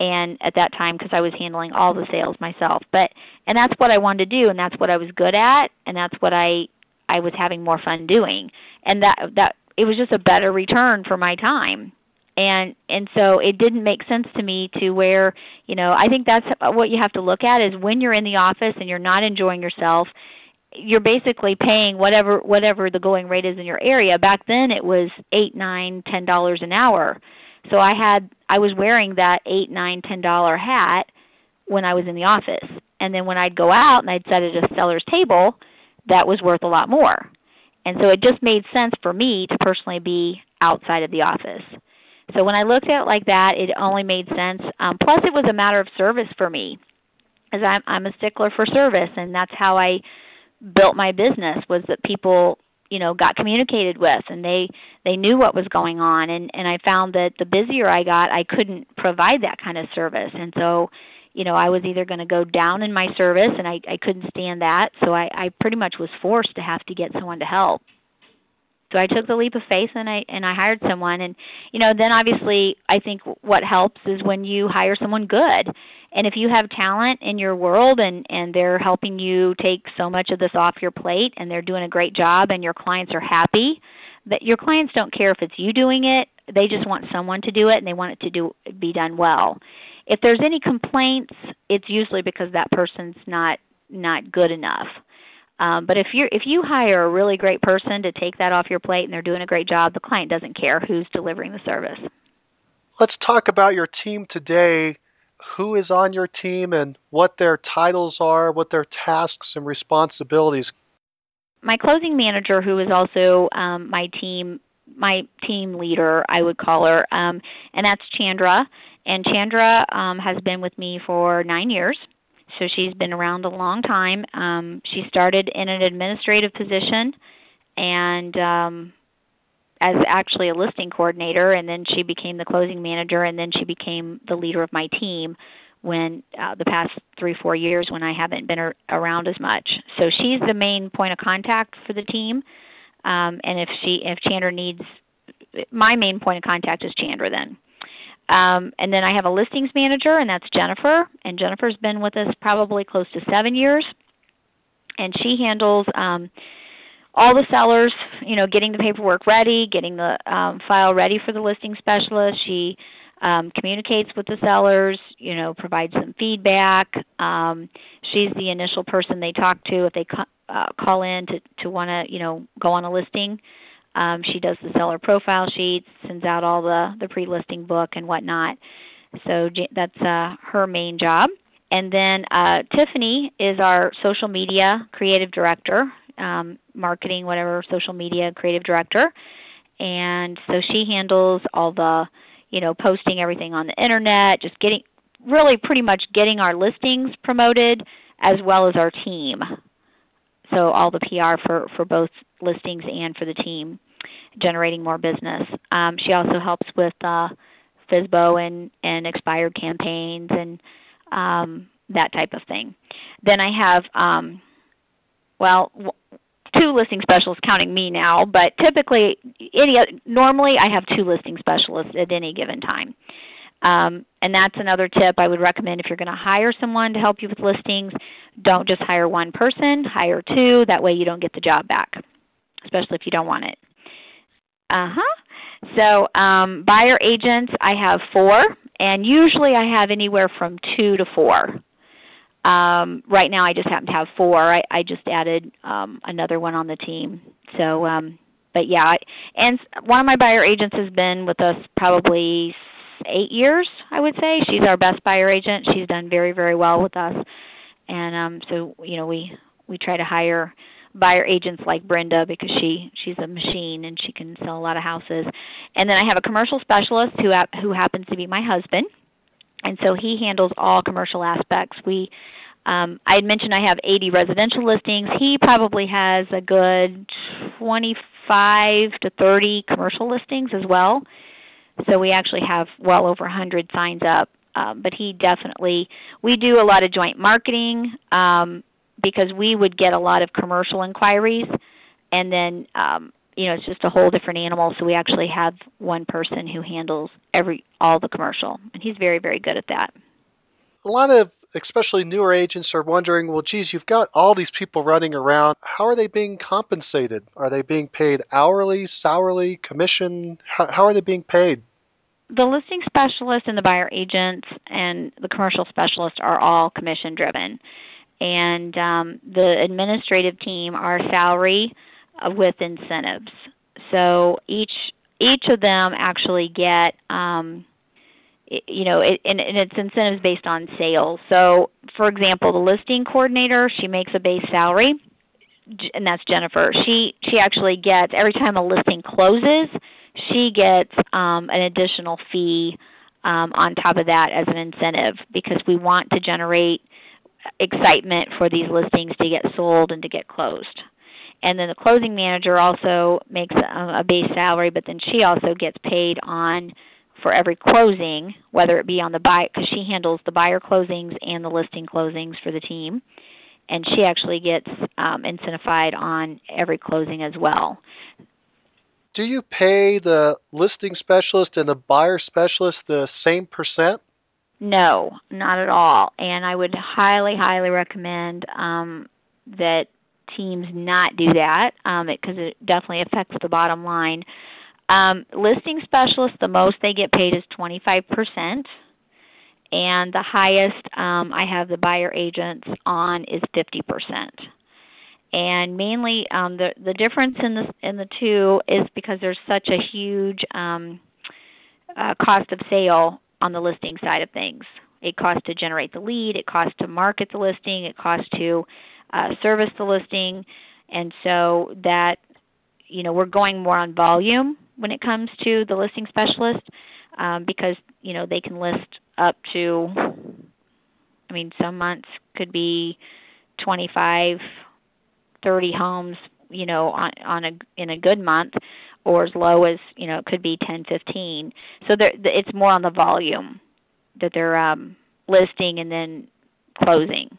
And at that time, because I was handling all the sales myself. And that's what I wanted to do, and that's what I was good at, and that's what I was having more fun doing. And that it was just a better return for my time. And so it didn't make sense to me to where, you know, I think that's what you have to look at is when you're in the office and you're not enjoying yourself, you're basically paying whatever the going rate is in your area. Back then it was $8, $9, $10 an hour. So I was wearing that $8, $9, $10 hat when I was in the office. And then when I'd go out and I'd set at a seller's table, that was worth a lot more. And so it just made sense for me to personally be outside of the office. So when I looked at it like that, it only made sense. Plus, it was a matter of service for me, as I'm a stickler for service, and that's how I built my business, was that people, you know, got communicated with, and they knew what was going on. And I found that the busier I got, I couldn't provide that kind of service. And so, you know, I was either going to go down in my service, and I couldn't stand that, so I pretty much was forced to have to get someone to help. So I took the leap of faith, and I hired someone. And, you know, then obviously I think what helps is when you hire someone good. And if you have talent in your world and they're helping you take so much of this off your plate and they're doing a great job and your clients are happy, that your clients don't care if it's you doing it. They just want someone to do it, and they want it to be done well. If there's any complaints, it's usually because that person's not good enough. But if you hire a really great person to take that off your plate and they're doing a great job, the client doesn't care who's delivering the service. Let's talk about your team today. Who is on your team and what their titles are, what their tasks and responsibilities? My closing manager, who is also my team leader, I would call her, and that's Chandra. And Chandra has been with me for 9 years, so she's been around a long time. She started in an administrative position and as actually a listing coordinator, and then she became the closing manager, and then she became the leader of my team when the past 3-4 years when I haven't been around as much. So she's the main point of contact for the team, and if Chandra needs, my main point of contact is Chandra then. And then I have a listings manager, and that's Jennifer. And Jennifer's been with us probably close to 7 years. And she handles all the sellers, you know, getting the paperwork ready, getting the file ready for the listing specialist. She communicates with the sellers, you know, provides some feedback. She's the initial person they talk to if they call in to want to, you know, go on a listing. She does the seller profile sheets, sends out all the pre-listing book and whatnot. So that's her main job. And then Tiffany is our social media creative director, marketing, whatever, social media creative director. And so she handles all the, you know, posting everything on the internet, just getting really pretty much getting our listings promoted as well as our team. So all the PR for both listings and for the team, generating more business. She also helps with FSBO and expired campaigns and that type of thing. Then I have, two listing specialists counting me now, but typically, normally I have two listing specialists at any given time. And that's another tip I would recommend if you're going to hire someone to help you with listings. Don't just hire one person, hire two. That way you don't get the job back, especially if you don't want it. So buyer agents, I have 4, and usually I have anywhere from 2 to 4. Right now I just happen to have 4. I just added another one on the team. So, but yeah, and one of my buyer agents has been with us probably 8 years, I would say. She's our best buyer agent. She's done very, very well with us. And so, you know, we try to hire buyer agents like Brenda because she's a machine and she can sell a lot of houses. And then I have a commercial specialist who happens to be my husband. And so he handles all commercial aspects. I had mentioned I have 80 residential listings. He probably has a good 25 to 30 commercial listings as well. So we actually have well over 100 signs up. But we do a lot of joint marketing because we would get a lot of commercial inquiries. And then, you know, it's just a whole different animal. So we actually have one person who handles all the commercial. And he's very, very good at that. A lot of, especially newer agents, are wondering, well, geez, you've got all these people running around. How are they being compensated? Are they being paid hourly, salary, commission? How are they being paid? The listing specialist and the buyer agents and the commercial specialist are all commission-driven. And the administrative team are salary with incentives. So each of them actually get you know, and it's incentives based on sales. So, for example, the listing coordinator, she makes a base salary, and that's Jennifer. She actually gets, every time a listing closes, she gets an additional fee on top of that as an incentive, because we want to generate excitement for these listings to get sold and to get closed. And then the closing manager also makes a base salary, but then she also gets paid on for every closing, whether it be on the buy, because she handles the buyer closings and the listing closings for the team. And she actually gets incentivized on every closing as well. Do you pay the listing specialist and the buyer specialist the same %? No, not at all. And I would highly, highly recommend that teams not do that, because it definitely affects the bottom line. Listing specialists, the most they get paid is 25%. And the highest I have the buyer agents on is 50%. And mainly the difference in the two is because there's such a huge cost of sale on the listing side of things. It costs to generate the lead. It costs to market the listing. It costs to service the listing. And so that, you know, we're going more on volume when it comes to the listing specialist because, you know, they can list up to, I mean, some months could be 25, 30 homes, you know, in a good month, or as low as, you know, it could be 10, 15. So it's more on the volume that they're listing and then closing.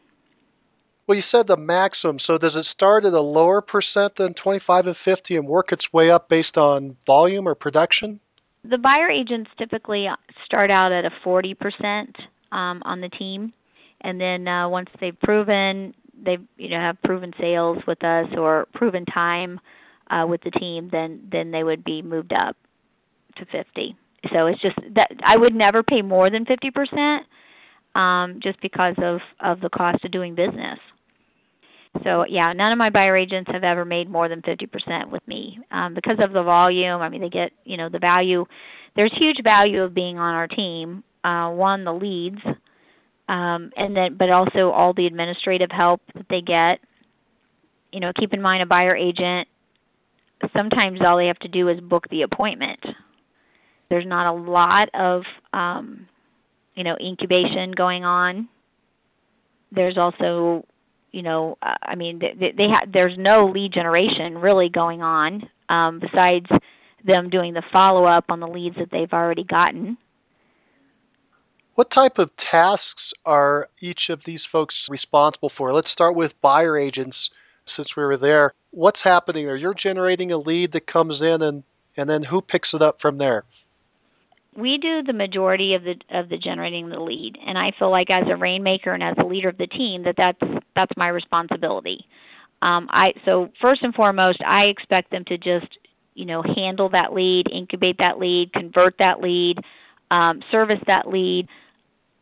Well, you said the maximum. So does it start at a lower % than 25 and 50 and work its way up based on volume or production? The buyer agents typically start out at a 40% on the team, and then once they've proven sales with us or proven time with the team, then they would be moved up to 50. So it's just that I would never pay more than 50%, just because of the cost of doing business. So, yeah, none of my buyer agents have ever made more than 50% with me because of the volume. I mean, they get, you know, the value. There's huge value of being on our team. One, the leads, but also all the administrative help that they get. You know, keep in mind a buyer agent, sometimes all they have to do is book the appointment. There's not a lot of, incubation going on. There's also... there's no lead generation really going on besides them doing the follow-up on the leads that they've already gotten. What type of tasks are each of these folks responsible for? Let's start with buyer agents, since we were there. What's happening there? You're generating a lead that comes in, and then who picks it up from there? We do the majority of the generating the lead, and I feel like as a rainmaker and as a leader of the team that's my responsibility. So first and foremost, I expect them to just, you know, handle that lead, incubate that lead, convert that lead, service that lead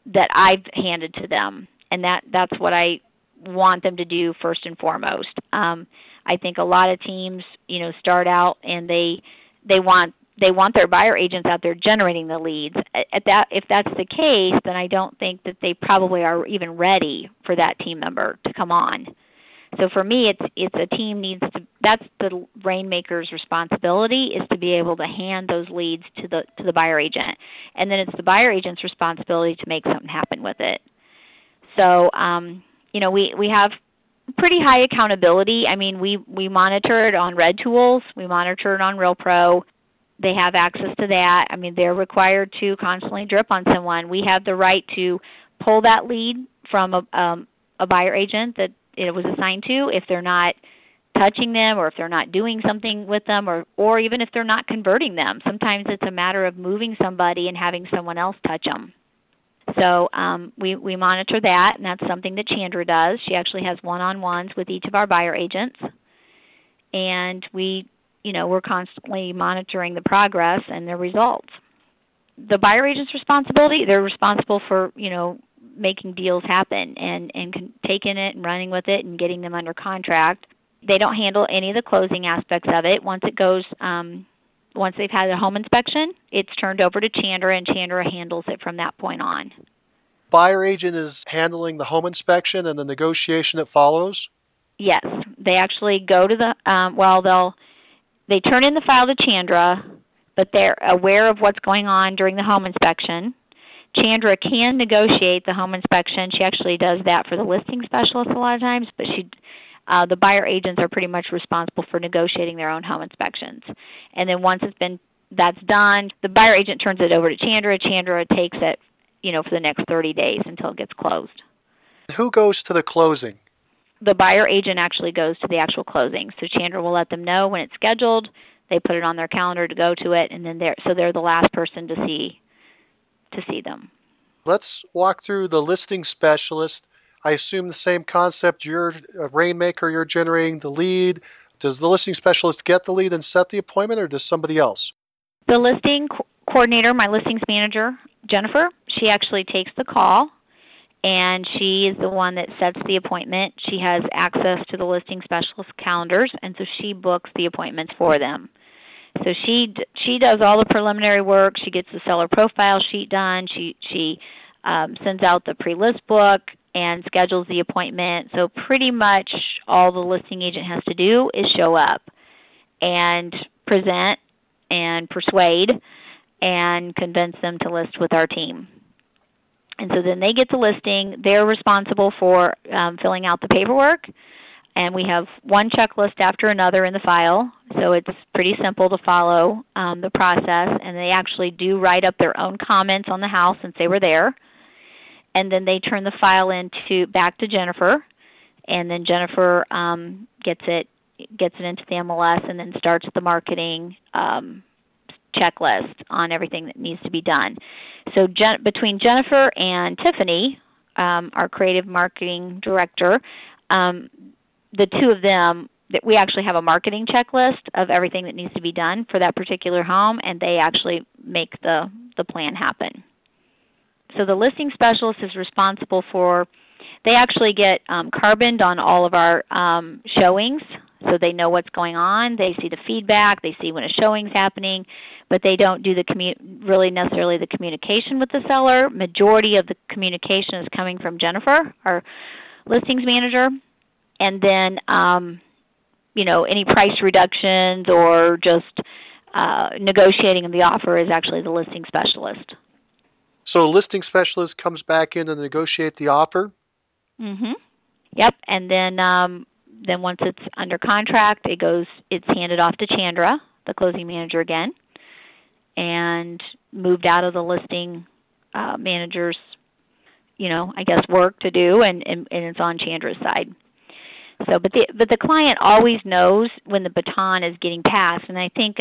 that I've handed to them, and that's what I want them to do first and foremost. I think a lot of teams, you know, start out and they want their buyer agents out there generating the leads. If that's the case, then I don't think that they probably are even ready for that team member to come on. So for me, it's a team needs to. That's the rainmaker's responsibility, is to be able to hand those leads to the buyer agent, and then it's the buyer agent's responsibility to make something happen with it. So we have pretty high accountability. I mean, we monitor it on Red Tools, we monitor it on RealPro. They have access to that. I mean, they're required to constantly drip on someone. We have the right to pull that lead from a buyer agent that it was assigned to if they're not touching them, or if they're not doing something with them, or even if they're not converting them. Sometimes it's a matter of moving somebody and having someone else touch them. So we monitor that, and that's something that Chandra does. She actually has one-on-ones with each of our buyer agents, and we're constantly monitoring the progress and their results. The buyer agent's responsibility, they're responsible for, you know, making deals happen and taking it and running with it and getting them under contract. They don't handle any of the closing aspects of it. Once it goes once they've had a home inspection, it's turned over to Chandra, and Chandra handles it from that point on. Buyer agent is handling the home inspection and the negotiation that follows? Yes. They actually go to the, they turn in the file to Chandra, but they're aware of what's going on during the home inspection. Chandra can negotiate the home inspection. She actually does that for the listing specialist a lot of times, but the buyer agents are pretty much responsible for negotiating their own home inspections. And then once that's done, the buyer agent turns it over to Chandra. Chandra takes it, for the next 30 days until it gets closed. Who goes to the closing? The buyer agent actually goes to the actual closing. So Chandra will let them know when it's scheduled. They put it on their calendar to go to it, and then they're the last person to see them. Let's walk through the listing specialist. I assume the same concept. You're a rainmaker, you're generating the lead. Does the listing specialist get the lead and set the appointment, or does somebody else? The listing coordinator, my listings manager, Jennifer, she actually takes the call, and she is the one that sets the appointment. She has access to the listing specialist calendars, and so she books the appointments for them. So she does all the preliminary work. She gets the seller profile sheet done. She sends out the pre-list book and schedules the appointment. So pretty much all the listing agent has to do is show up and present and persuade and convince them to list with our team. And so then they get the listing. They're responsible for filling out the paperwork. And we have one checklist after another in the file, so it's pretty simple to follow the process. And they actually do write up their own comments on the house since they were there. And then they turn the file back to Jennifer, and then Jennifer gets it into the MLS and then starts the marketing checklist on everything that needs to be done. So between Jennifer and Tiffany, our creative marketing director, the two of them, that we actually have a marketing checklist of everything that needs to be done for that particular home, and they actually make the plan happen. So the listing specialist is responsible for, they actually get carboned on all of our showings, so they know what's going on. They see the feedback. They see when a showing's happening, but they don't do the communication with the seller. Majority of the communication is coming from Jennifer, our listings manager. And then, any price reductions or just negotiating the offer is actually the listing specialist. So a listing specialist comes back in and negotiate the offer? Mm-hmm. Yep. And then once it's under contract, it's handed off to Chandra, the closing manager again, and moved out of the listing manager's, work to do, and it's on Chandra's side. So, but the client always knows when the baton is getting passed, and I think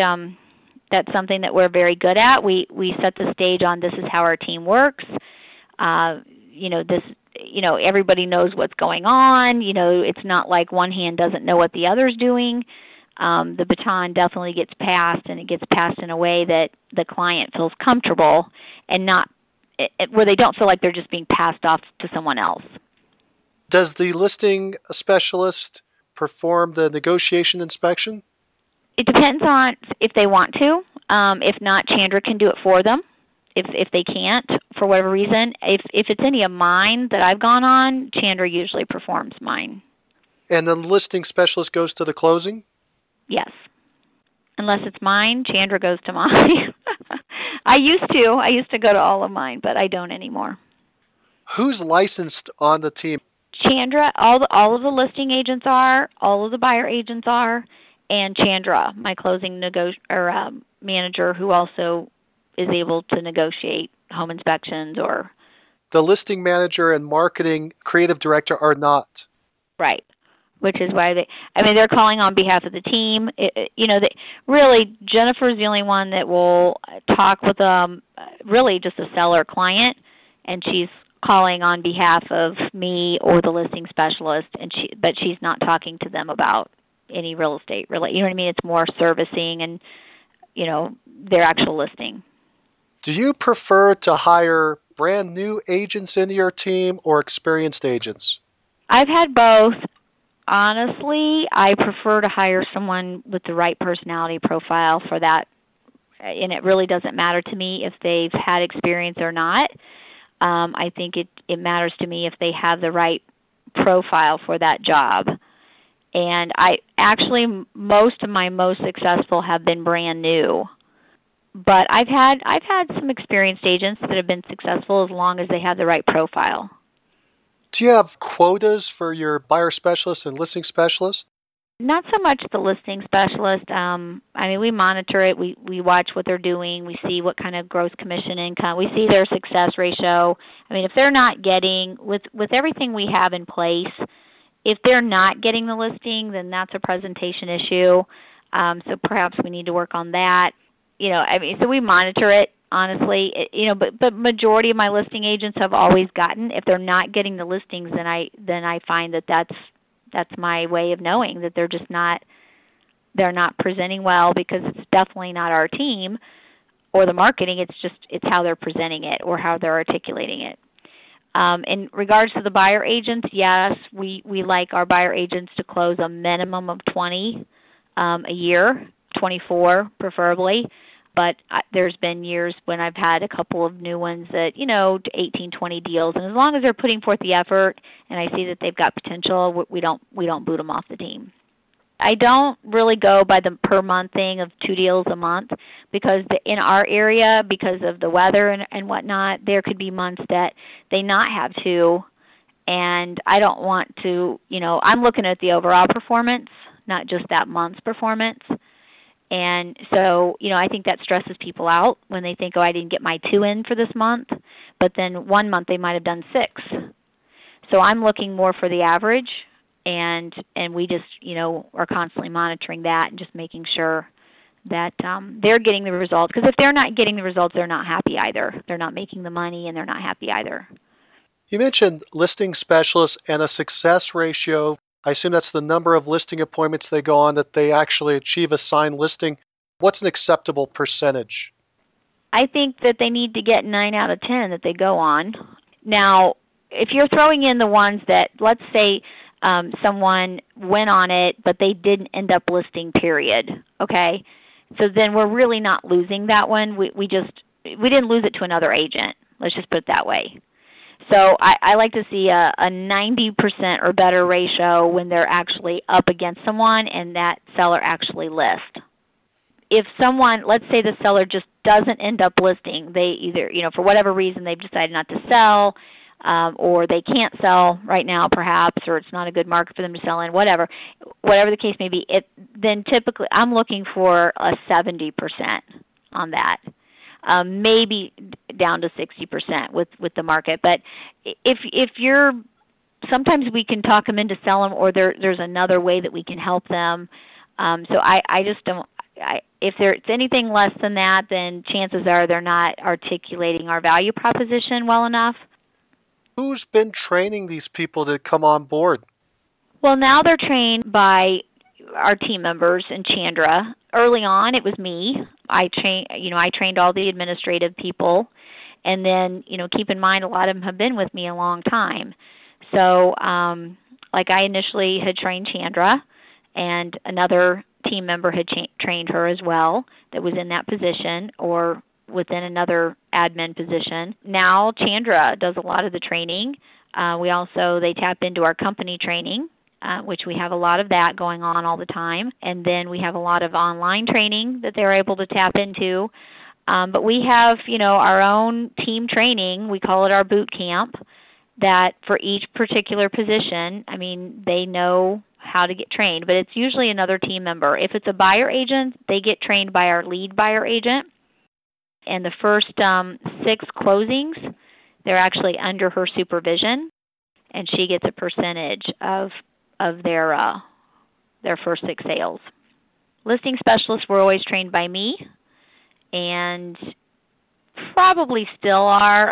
that's something that we're very good at. We set the stage on this is how our team works. Everybody knows what's going on. It's not like one hand doesn't know what the other's doing. The baton definitely gets passed, and it gets passed in a way that the client feels comfortable and not where they don't feel like they're just being passed off to someone else. Does the listing specialist perform the negotiation inspection? It depends on if they want to. If not, Chandra can do it for them. If they can't, for whatever reason. If it's any of mine that I've gone on, Chandra usually performs mine. And the listing specialist goes to the closing? Yes. Unless it's mine, Chandra goes to mine. I used to go to all of mine, but I don't anymore. Who's licensed on the team? Chandra, all of the listing agents are, all of the buyer agents are, and Chandra, my closing manager, who also is able to negotiate home inspections or... The listing manager and marketing creative director are not. Right, which is why they're calling on behalf of the team. Jennifer's the only one that will talk with really just a seller client, and she's calling on behalf of me or the listing specialist, but she's not talking to them about any real estate. Really, you know what I mean? It's more servicing and, their actual listing. Do you prefer to hire brand new agents into your team or experienced agents? I've had both. Honestly, I prefer to hire someone with the right personality profile for that and it really doesn't matter to me if they've had experience or not. I think it matters to me if they have the right profile for that job. And I actually, most of my most successful have been brand new. But I've had some experienced agents that have been successful as long as they have the right profile. Do you have quotas for your buyer specialist and listing specialist? Not so much the listing specialist. I mean, we monitor it. We watch what they're doing. We see what kind of gross commission income. We see their success ratio. I mean, if they're not getting, with everything we have in place, if they're not getting the listing, then that's a presentation issue. So perhaps we need to work on that. You know, I mean, so we monitor it, honestly. You know, but majority of my listing agents have always gotten, if they're not getting the listings, then I find that that's my way of knowing that they're not presenting well, because it's definitely not our team or the marketing. It's how they're presenting it or how they're articulating it. In regards to the buyer agents, yes, we like our buyer agents to close a minimum of 20 a year, 24 preferably. But there's been years when I've had a couple of new ones that, 18, 20 deals. And as long as they're putting forth the effort and I see that they've got potential, we don't boot them off the team. I don't really go by the per month thing of 2 deals a month, because in our area, because of the weather and whatnot, there could be months that they not have 2. And I don't want to, I'm looking at the overall performance, not just that month's performance. And so, I think that stresses people out when they think, oh, I didn't get my 2 in for this month. But then one month they might have done 6. So I'm looking more for the average, and we just, are constantly monitoring that and just making sure that they're getting the results. Because if they're not getting the results, they're not happy either. They're not making the money, and they're not happy either. You mentioned listing specialists and a success ratio. I assume that's the number of listing appointments they go on that they actually achieve a signed listing. What's an acceptable percentage? I think that they need to get 9 out of 10 that they go on. Now, if you're throwing in the ones that, let's say someone went on it, but they didn't end up listing, period, okay? So then we're really not losing that one. We didn't lose it to another agent. Let's just put it that way. So I like to see a 90% or better ratio when they're actually up against someone and that seller actually lists. If someone, let's say the seller just doesn't end up listing, they either, for whatever reason they've decided not to sell, or they can't sell right now perhaps, or it's not a good market for them to sell in, whatever the case may be, then typically I'm looking for a 70% on that. Maybe down to 60% with the market. But if you're, sometimes we can talk them into selling, or there's another way that we can help them. So I just don't, if there's anything less than that, then chances are they're not articulating our value proposition well enough. Who's been training these people to come on board? Well, now they're trained by our team members and Chandra. Early on, it was me. I trained all the administrative people, and then, keep in mind, a lot of them have been with me a long time. So, like I initially had trained Chandra, and another team member had trained her as well that was in that position or within another admin position. Now Chandra does a lot of the training. They tap into our company training, which we have a lot of that going on all the time. And then we have a lot of online training that they're able to tap into. But we have, our own team training. We call it our boot camp, that for each particular position, I mean, they know how to get trained. But it's usually another team member. If it's a buyer agent, they get trained by our lead buyer agent. And the first 6 closings, they're actually under her supervision. And she gets a percentage of their first 6 sales. Listing specialists were always trained by me, and probably still are,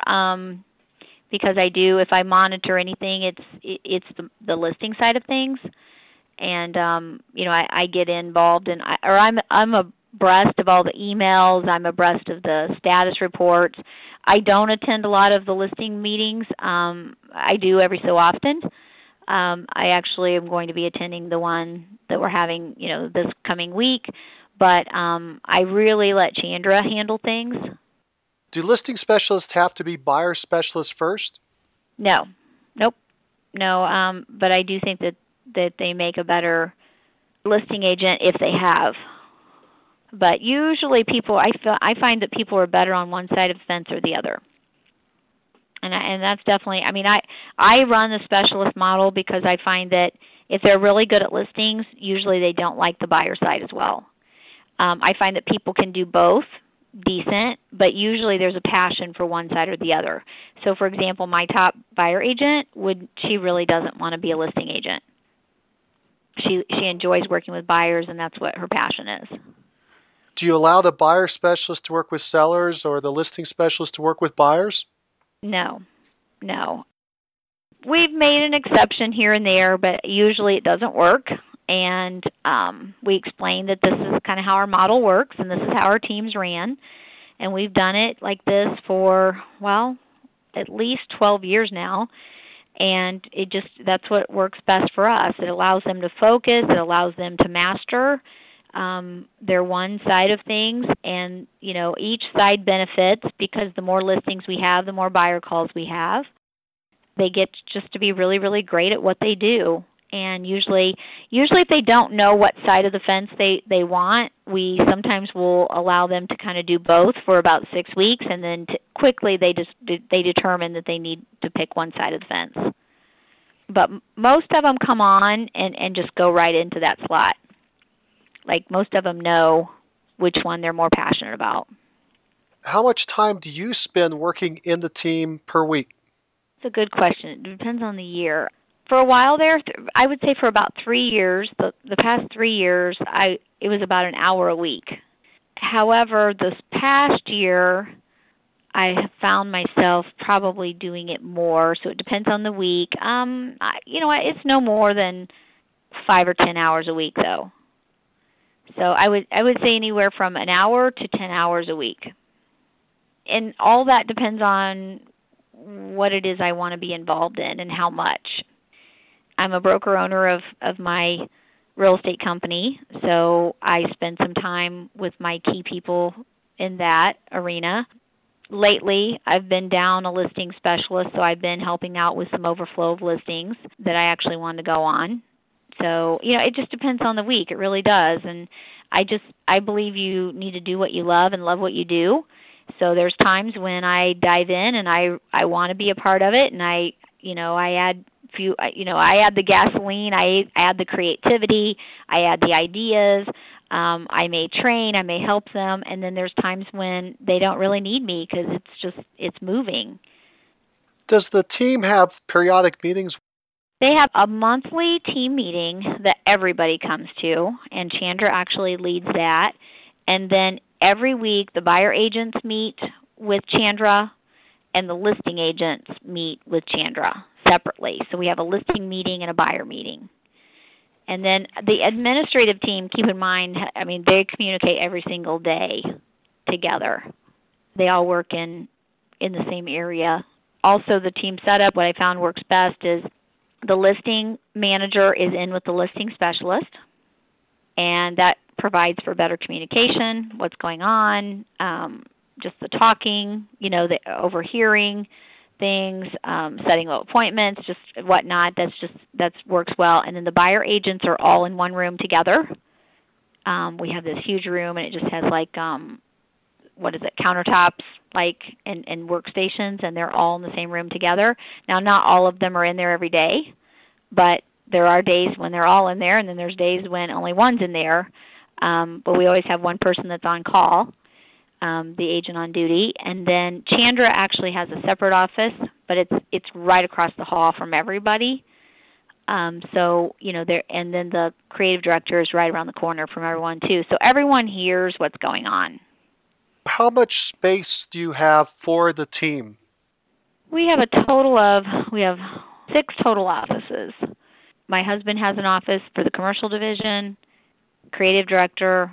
because I do. If I monitor anything, it's the listing side of things, and I get involved in. I'm abreast of all the emails. I'm abreast of the status reports. I don't attend a lot of the listing meetings. I do every so often. I actually am going to be attending the one that we're having, this coming week. But I really let Chandra handle things. Do listing specialists have to be buyer specialists first? No. Nope. No, but I do think that they make a better listing agent if they have. But usually people, I find that people are better on one side of the fence or the other. And that's definitely, I mean, I run the specialist model because I find that if they're really good at listings, usually they don't like the buyer side as well. I find that people can do both decent, but usually there's a passion for one side or the other. So, for example, my top buyer agent, she really doesn't want to be a listing agent. She enjoys working with buyers, and that's what her passion is. Do you allow the buyer specialist to work with sellers or the listing specialist to work with buyers? No. We've made an exception here and there, but usually it doesn't work. And we explain that this is kind of how our model works and this is how our teams ran. And we've done it like this for, well, at least 12 years now. And that's what works best for us. It allows them to focus. It allows them to master their one side of things. And, you know, each side benefits because the more listings we have, the more buyer calls we have. They get just to be really, really great at what they do. And usually if they don't know what side of the fence they want, we sometimes will allow them to kind of do both for about 6 weeks, and then quickly they determine that they need to pick one side of the fence. But most of them come on and just go right into that slot. Like most of them know which one they're more passionate about. How much time do you spend working in the team per week? It's a good question. It depends on the year. For a while there, I would say for about 3 years, the past 3 years, it was about an hour a week. However, this past year, I have found myself probably doing it more, so it depends on the week. It's no more than 5 or 10 hours a week, though. So I would say anywhere from an hour to 10 hours a week. And all that depends on what it is I want to be involved in and how much. I'm a broker owner of my real estate company, so I spend some time with my key people in that arena. Lately, I've been down a listing specialist, so I've been helping out with some overflow of listings that I actually want to go on. So, you know, it just depends on the week. It really does. And I believe you need to do what you love and love what you do. So there's times when I dive in and I want to be a part of it, and I add the gasoline, I add the creativity, I add the ideas, I may train, I may help them, and then there's times when they don't really need me because it's moving. Does the team have periodic meetings? They have a monthly team meeting that everybody comes to, and Chandra actually leads that. And then every week the buyer agents meet with Chandra and the listing agents meet with Chandra separately. So we have a listing meeting and a buyer meeting. And then the administrative team, keep in mind, I mean, they communicate every single day together. They all work in the same area. Also, the team setup, what I found works best is the listing manager is in with the listing specialist, and that provides for better communication, what's going on, just the talking, you know, the overhearing things, setting up appointments, just whatnot. That works well. And then the buyer agents are all in one room together. We have this huge room, and it just has like countertops, and workstations, and they're all in the same room together. Now, not all of them are in there every day, but there are days when they're all in there, and then there's days when only one's in there. But we always have one person that's on call. The agent on duty, and then Chandra actually has a separate office, but it's right across the hall from everybody. So, you know, there, and then the creative director is right around the corner from everyone too. So everyone hears what's going on. How much space do you have for the team? We have 6 total offices. My husband has an office for the commercial division, creative director,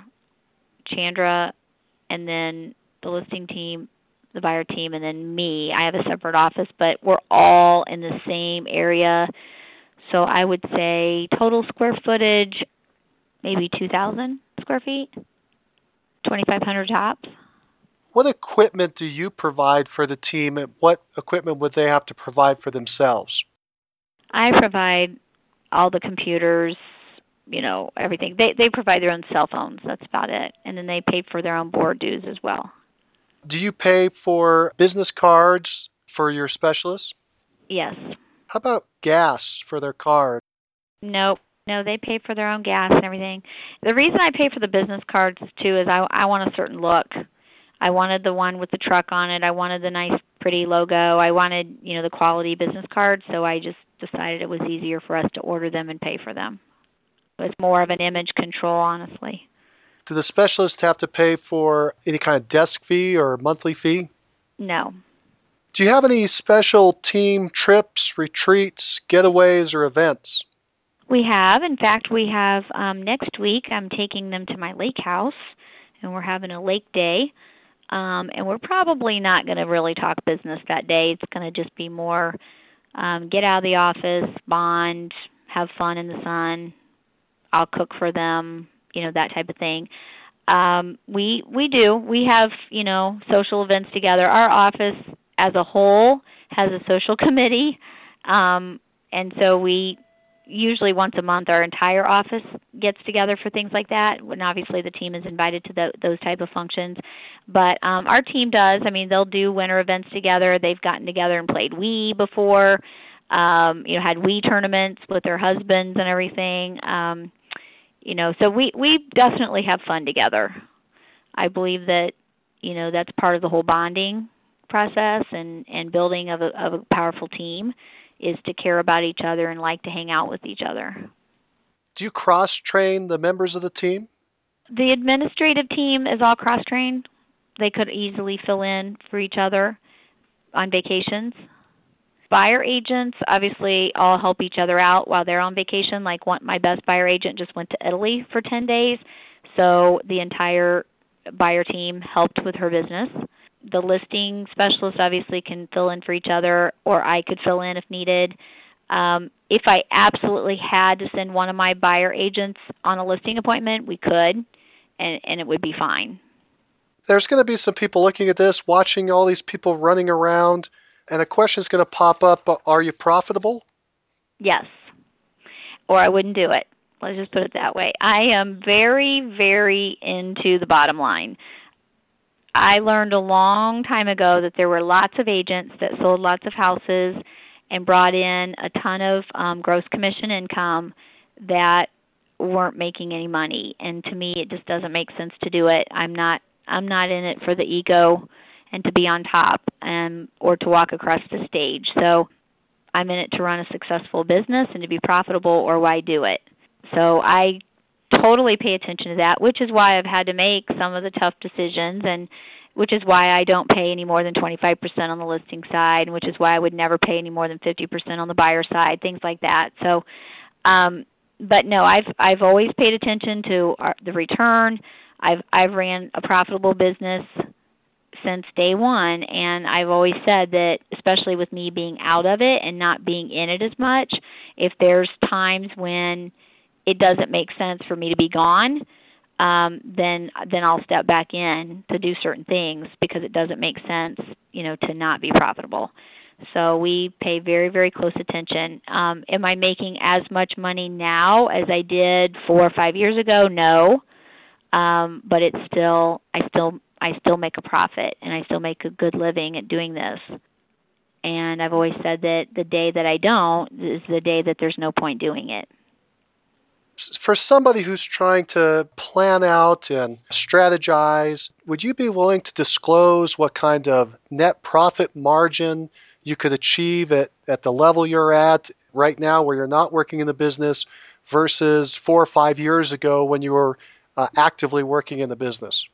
Chandra, and then the listing team, the buyer team, and then me. I have a separate office, but we're all in the same area. So I would say total square footage, maybe 2,000 square feet. 2,500 tops. What equipment do you provide for the team, and what equipment would they have to provide for themselves? I provide all the computers, you know, everything. They provide their own cell phones. That's about it. And then they pay for their own board dues as well. Do you pay for business cards for your specialists? Yes. How about gas for their card? Nope. No, they pay for their own gas and everything. The reason I pay for the business cards, too, is I want a certain look. I wanted the one with the truck on it. I wanted the nice, pretty logo. I wanted, you know, the quality business card, so I just decided it was easier for us to order them and pay for them. It's more of an image control, honestly. Do the specialists have to pay for any kind of desk fee or monthly fee? No. Do you have any special team trips, retreats, getaways, or events? We have. In fact, we have next week I'm taking them to my lake house, and we're having a lake day. And we're probably not going to really talk business that day. It's going to just be more get out of the office, bond, have fun in the sun. I'll cook for them, you know, that type of thing. We do. We have, you know, social events together. Our office as a whole has a social committee. And so we usually once a month our entire office gets together for things like that. And obviously the team is invited to those type of functions. But our team does. I mean, they'll do winter events together. They've gotten together and played Wii before, you know, had Wii tournaments with their husbands and everything. You know, so we definitely have fun together. I believe that, you know, that's part of the whole bonding process and building of a powerful team is to care about each other and like to hang out with each other. Do you cross-train the members of the team? The administrative team is all cross-trained. They could easily fill in for each other on vacations. Buyer agents obviously all help each other out while they're on vacation. Like my best buyer agent just went to Italy for 10 days, so the entire buyer team helped with her business. The listing specialist obviously can fill in for each other, or I could fill in if needed. If I absolutely had to send one of my buyer agents on a listing appointment, we could, and it would be fine. There's going to be some people looking at this, watching all these people running around, and a question is going to pop up, are you profitable? Yes, or I wouldn't do it. Let's just put it that way. I am very, very into the bottom line. I learned a long time ago that there were lots of agents that sold lots of houses and brought in a ton of gross commission income that weren't making any money. And to me, it just doesn't make sense to do it. I'm not in it for the ego and to be on top and or to walk across the stage. So I'm in it to run a successful business and to be profitable, or why do it? So I totally pay attention to that, which is why I've had to make some of the tough decisions, and which is why I don't pay any more than 25% on the listing side, and which is why I would never pay any more than 50% on the buyer side, things like that. So, but no, I've always paid attention to the return. I've ran a profitable business since day one, and I've always said that, especially with me being out of it and not being in it as much, if there's times when it doesn't make sense for me to be gone, then I'll step back in to do certain things because it doesn't make sense, you know, to not be profitable. So we pay very, very close attention. Am I making as much money now as I did 4 or 5 years ago? No, but it's still I still make a profit, and I still make a good living at doing this. And I've always said that the day that I don't is the day that there's no point doing it. For somebody who's trying to plan out and strategize, would you be willing to disclose what kind of net profit margin you could achieve at the level you're at right now where you're not working in the business versus 4 or 5 years ago when you were actively working in the business?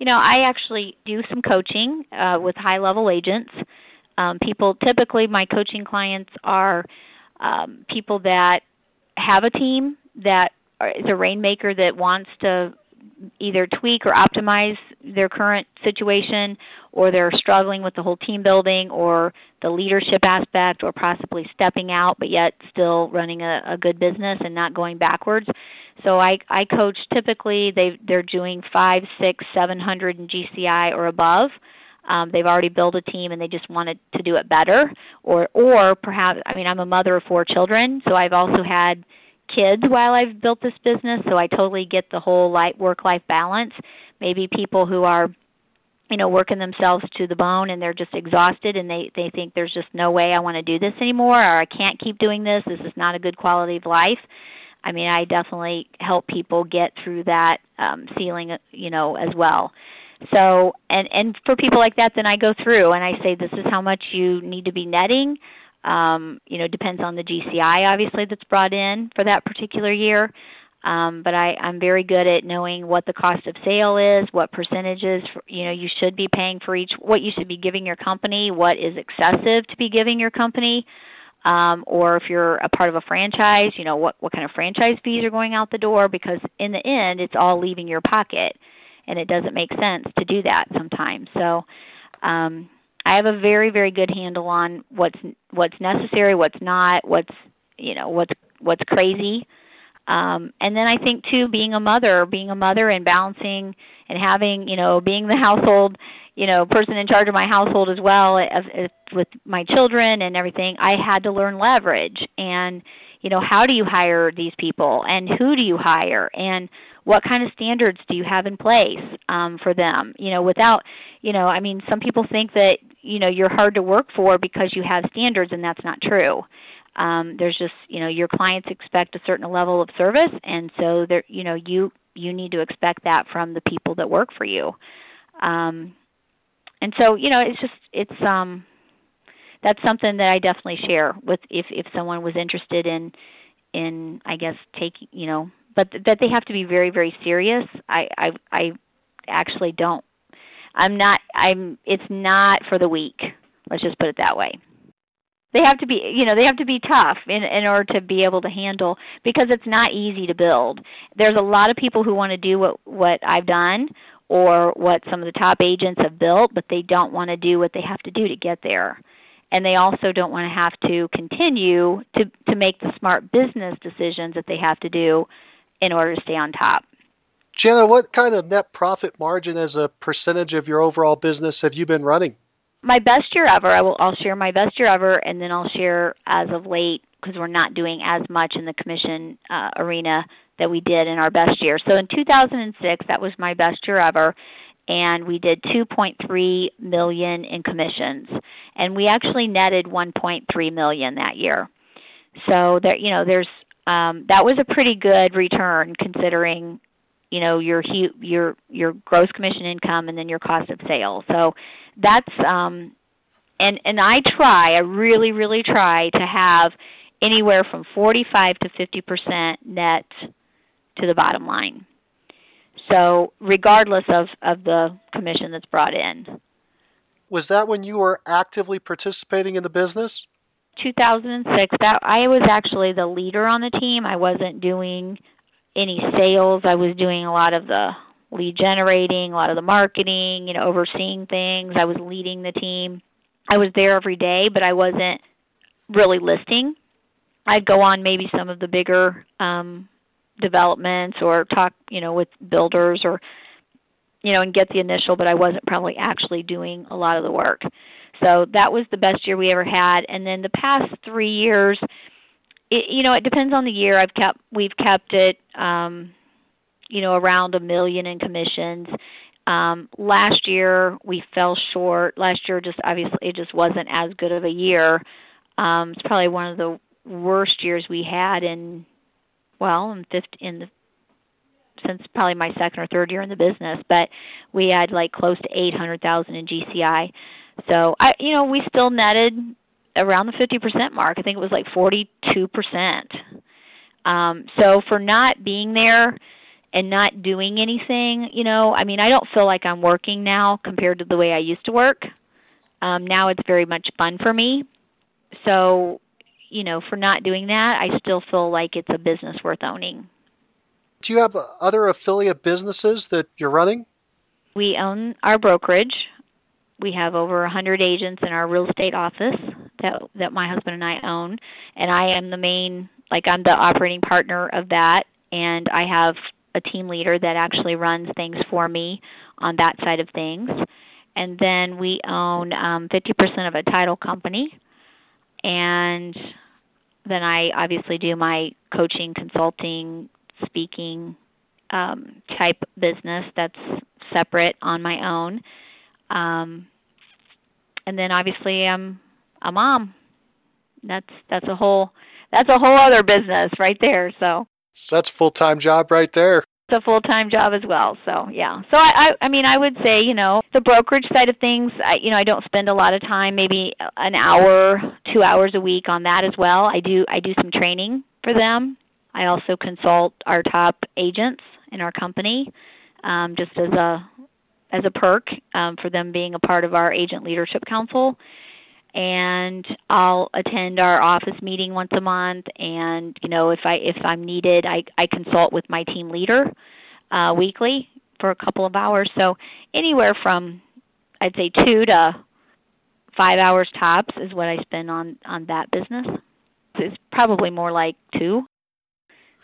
You know, I actually do some coaching with high-level agents. People, typically my coaching clients are people that have a team, that is a rainmaker that wants to either tweak or optimize their current situation, or they're struggling with the whole team building or the leadership aspect, or possibly stepping out but yet still running a good business and not going backwards. So I coach typically they're doing 5, 6, 700 in GCI or above. They've already built a team and they just wanted to do it better, or perhaps, I mean, I'm a mother of 4 children, so I've also had kids while I've built this business, so I totally get the whole work-life balance. Maybe people who are, you know, working themselves to the bone and they're just exhausted and they think there's just no way I want to do this anymore, or I can't keep doing this. This is not a good quality of life. I mean, I definitely help people get through that ceiling, you know, as well. So, and for people like that, then I go through and I say, this is how much you need to be netting. You know, depends on the GCI, obviously, that's brought in for that particular year. But I'm very good at knowing what the cost of sale is, what percentages, you know, you should be paying for each, what you should be giving your company, what is excessive to be giving your company. Or if you're a part of a franchise, you know, what kind of franchise fees are going out the door, because in the end, it's all leaving your pocket. And it doesn't make sense to do that sometimes. So I have a very, very good handle on what's necessary, what's not, what's crazy. And then I think too, being a mother and balancing and having, you know, being the household, you know, person in charge of my household as well as with my children and everything, I had to learn leverage and, you know, how do you hire these people and who do you hire and what kind of standards do you have in place for them? You know, without, you know, I mean, some people think that, you know, you're hard to work for because you have standards, and that's not true. There's just, you know, your clients expect a certain level of service, and so, you know, you need to expect that from the people that work for you. And so, you know, it's that's something that I definitely share with if someone was interested in I guess, taking, you know, but that they have to be very, very serious. I actually don't. It's not for the weak. Let's just put it that way. They have to be tough in order to be able to handle, because it's not easy to build. There's a lot of people who want to do what I've done or what some of the top agents have built, but they don't want to do what they have to do to get there. And they also don't want to have to continue to make the smart business decisions that they have to do in order to stay on top. Jana, what kind of net profit margin as a percentage of your overall business have you been running? My best year ever. I'll share my best year ever, and then I'll share as of late, because we're not doing as much in the commission arena that we did in our best year. So in 2006, that was my best year ever, and we did $2.3 million in commissions, and we actually netted $1.3 million that year. So there, you know, there's that was a pretty good return considering, you know, your gross commission income and then your cost of sale. So that's and I really try to have anywhere from 45 to 50% net to the bottom line. So regardless of the commission that's brought in. Was that when you were actively participating in the business? 2006. That I was actually the leader on the team. I wasn't doing any sales. I was doing a lot of the lead generating, a lot of the marketing, you know, overseeing things. I was leading the team. I was there every day, but I wasn't really listing. I'd go on maybe some of the bigger developments or talk, you know, with builders or, you know, and get the initial, but I wasn't probably actually doing a lot of the work. So that was the best year we ever had. And then the past 3 years, it, you know, it depends on the year. We've kept it, you know, around $1 million in commissions. Last year we fell short. Last year, just obviously it just wasn't as good of a year. It's probably one of the worst years we had since probably my second or third year in the business, but we had like close to $800,000 in GCI. So we still netted around the 50% mark. I think it was like 42%. So for not being there and not doing anything, you know, I mean, I don't feel like I'm working now compared to the way I used to work. Now it's very much fun for me. So, you know, for not doing that, I still feel like it's a business worth owning. Do you have other affiliate businesses that you're running? We own our brokerage. We have over 100 agents in our real estate office that my husband and I own, and I am the main, like I'm the operating partner of that. and I have a team leader that actually runs things for me on that side of things. And then we own 50% of a title company, and then I obviously do my coaching, consulting, speaking type business that's separate on my own. And then obviously I'm a mom. That's a whole other business right there. So that's a full-time job right there. It's a full-time job as well. So yeah. So I mean, I would say, you know, the brokerage side of things, I don't spend a lot of time, maybe an hour, 2 hours a week on that as well. I do some training for them. I also consult our top agents in our company, just as a perk for them being a part of our Agent Leadership Council. And I'll attend our office meeting once a month. And, you know, if I'm needed, I consult with my team leader weekly for a couple of hours. So anywhere from, I'd say, 2 to 5 hours tops is what I spend on that business. It's probably more like 2.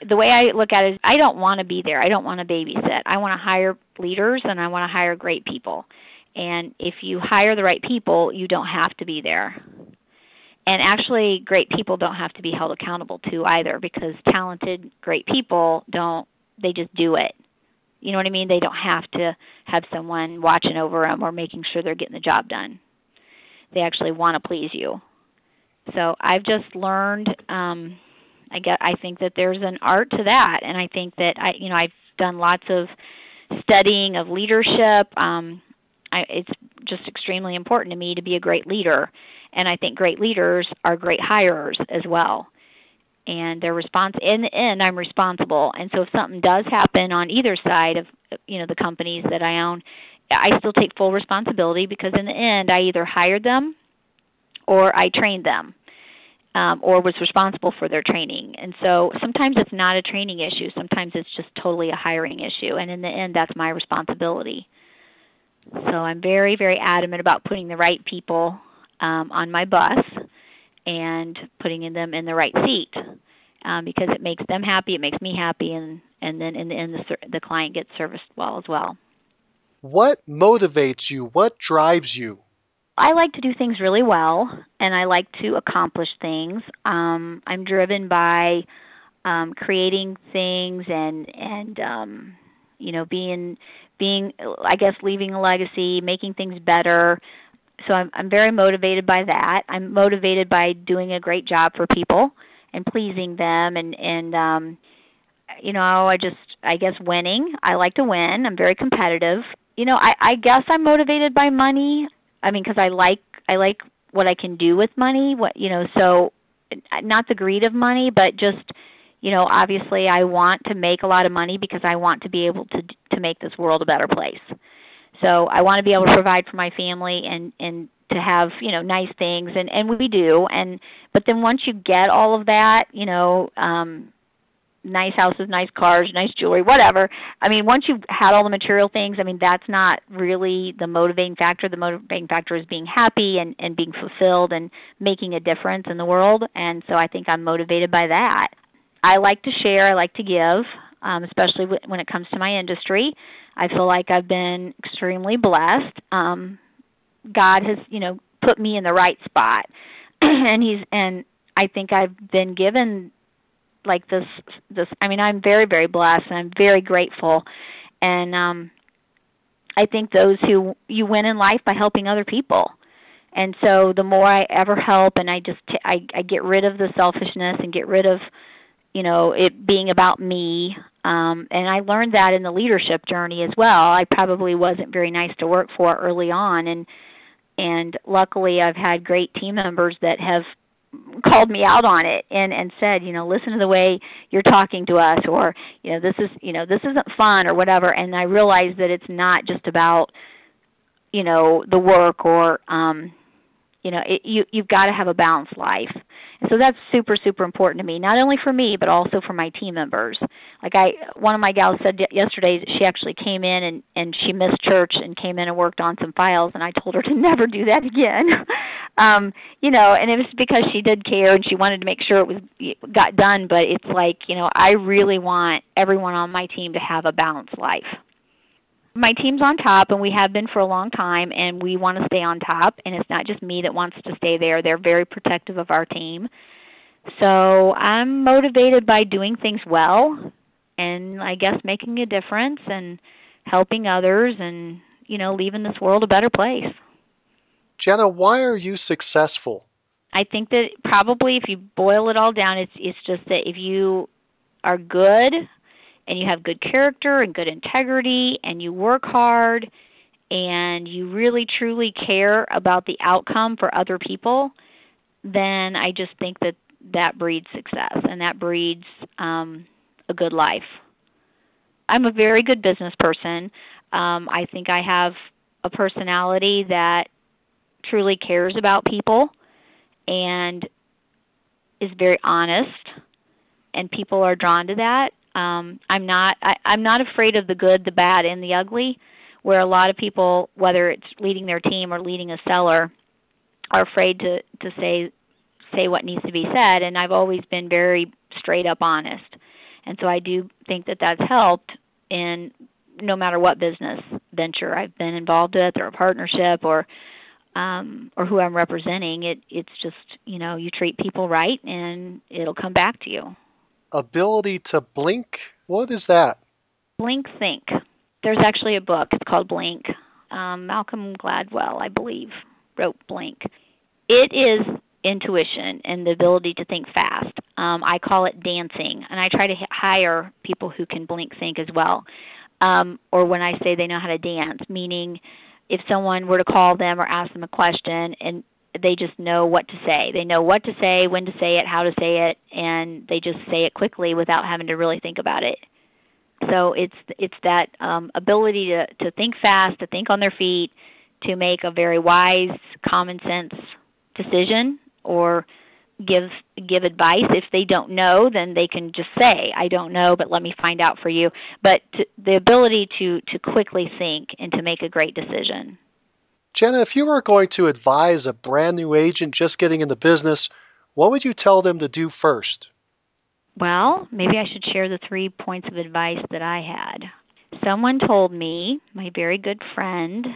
The way I look at it is I don't want to be there. I don't want to babysit. I want to hire leaders, and I want to hire great people. And if you hire the right people, you don't have to be there. And actually, great people don't have to be held accountable to either, because talented, great people they just do it. You know what I mean? They don't have to have someone watching over them or making sure they're getting the job done. They actually want to please you. So I've just learned, I think that there's an art to that. And I think that I've done lots of studying of leadership. It's just extremely important to me to be a great leader, and I think great leaders are great hirers as well. And they're in the end, I'm responsible. And so if something does happen on either side of the companies that I own, I still take full responsibility, because in the end, I either hired them or I trained them, or was responsible for their training. And so sometimes it's not a training issue. Sometimes it's just totally a hiring issue. And in the end, that's my responsibility. So I'm very, very adamant about putting the right people on my bus and putting them in the right seat, because it makes them happy, it makes me happy, and then in the end, the client gets serviced well as well. What motivates you? What drives you? I like to do things really well, and I like to accomplish things. I'm driven by creating things and being, I guess, leaving a legacy, making things better. So I'm very motivated by that. I'm motivated by doing a great job for people and pleasing them, and winning. I like to win. I'm very competitive. I guess I'm motivated by money. I mean, because I like what I can do with money. So not the greed of money, but just, obviously I want to make a lot of money because I want to be able to make this world a better place. So I want to be able to provide for my family and to have, nice things. And we do. But then once you get all of that, nice houses, nice cars, nice jewelry, whatever. I mean, once you've had all the material things, I mean, that's not really the motivating factor. The motivating factor is being happy and being fulfilled and making a difference in the world. And so I think I'm motivated by that. I like to share. I like to give, especially when it comes to my industry. I feel like I've been extremely blessed. God has, put me in the right spot, and I think I've been given like this. I mean, I'm very, very blessed, and I'm very grateful. And I think those who you win in life by helping other people. And so the more I ever help, and I just I get rid of the selfishness and get rid of it being about me. And I learned that in the leadership journey as well. I probably wasn't very nice to work for early on. And luckily I've had great team members that have called me out on it and said, listen to the way you're talking to us, or, this isn't fun or whatever. And I realized that it's not just about, the work or, you've got to have a balanced life. So that's super, super important to me, not only for me, but also for my team members. Like one of my gals said yesterday, she actually came in and she missed church and came in and worked on some files, and I told her to never do that again. you know, and it was because she did care and she wanted to make sure it got done. But it's like, you know, I really want everyone on my team to have a balanced life. My team's on top, and we have been for a long time, and we want to stay on top. And it's not just me that wants to stay there. They're very protective of our team. So I'm motivated by doing things well and, I guess, making a difference and helping others and, you know, leaving this world a better place. Jana, why are you successful? I think that probably if you boil it all down, it's just that if you are good and you have good character and good integrity and you work hard and you really, truly care about the outcome for other people, then I just think that that breeds success and that breeds a good life. I'm a very good business person. I think I have a personality that truly cares about people and is very honest, and people are drawn to that. I'm not afraid of the good, the bad, and the ugly, where a lot of people, whether it's leading their team or leading a seller, are afraid to say what needs to be said. And I've always been very straight up honest. And so I do think that that's helped in no matter what business venture I've been involved with or a partnership or who I'm representing. It's just, you know, you treat people right and it'll come back to you. Ability to blink. What is that? Blink think. There's actually a book. It's called Blink. Malcolm Gladwell, I believe, wrote Blink. It is intuition and the ability to think fast. I call it dancing, and I try to hire people who can blink think as well. Or when I say they know how to dance, meaning if someone were to call them or ask them a question and they just know what to say. They know what to say, when to say it, how to say it, and they just say it quickly without having to really think about it. So it's that ability to think fast, to think on their feet, to make a very wise, common sense decision, or give advice. If they don't know, then they can just say, I don't know, but let me find out for you. But the ability to quickly think and to make a great decision. Jana, if you were going to advise a brand new agent just getting in the business, what would you tell them to do first? Well, maybe I should share the 3 points of advice that I had. Someone told me, my very good friend,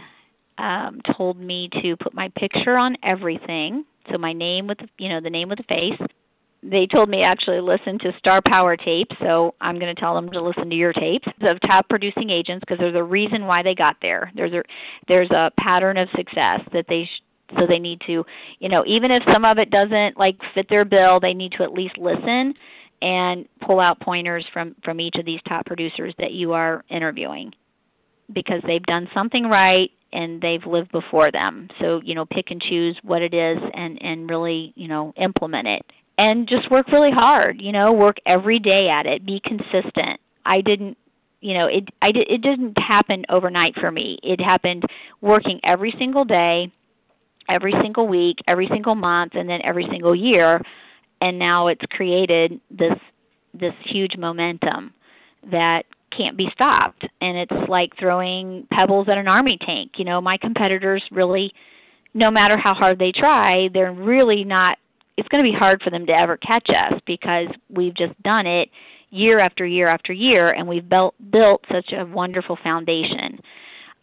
told me to put my picture on everything. So my name with, you know, the name with the face. They told me actually listen to Star Power tapes, so I'm going to tell them to listen to your tapes of top producing agents, because there's a reason why they got there. There's a pattern of success that so they need to, you know, even if some of it doesn't like fit their bill, they need to at least listen and pull out pointers from each of these top producers that you are interviewing, because they've done something right and they've lived before them. So, you know, pick and choose what it is and really, you know, implement it. And just work really hard, you know, work every day at it. Be consistent. It didn't happen overnight for me. It happened working every single day, every single week, every single month, and then every single year. And now it's created this huge momentum that can't be stopped. And it's like throwing pebbles at an army tank. You know, my competitors really, no matter how hard they try, they're really not. It's going to be hard for them to ever catch us, because we've just done it year after year after year, and we've built such a wonderful foundation.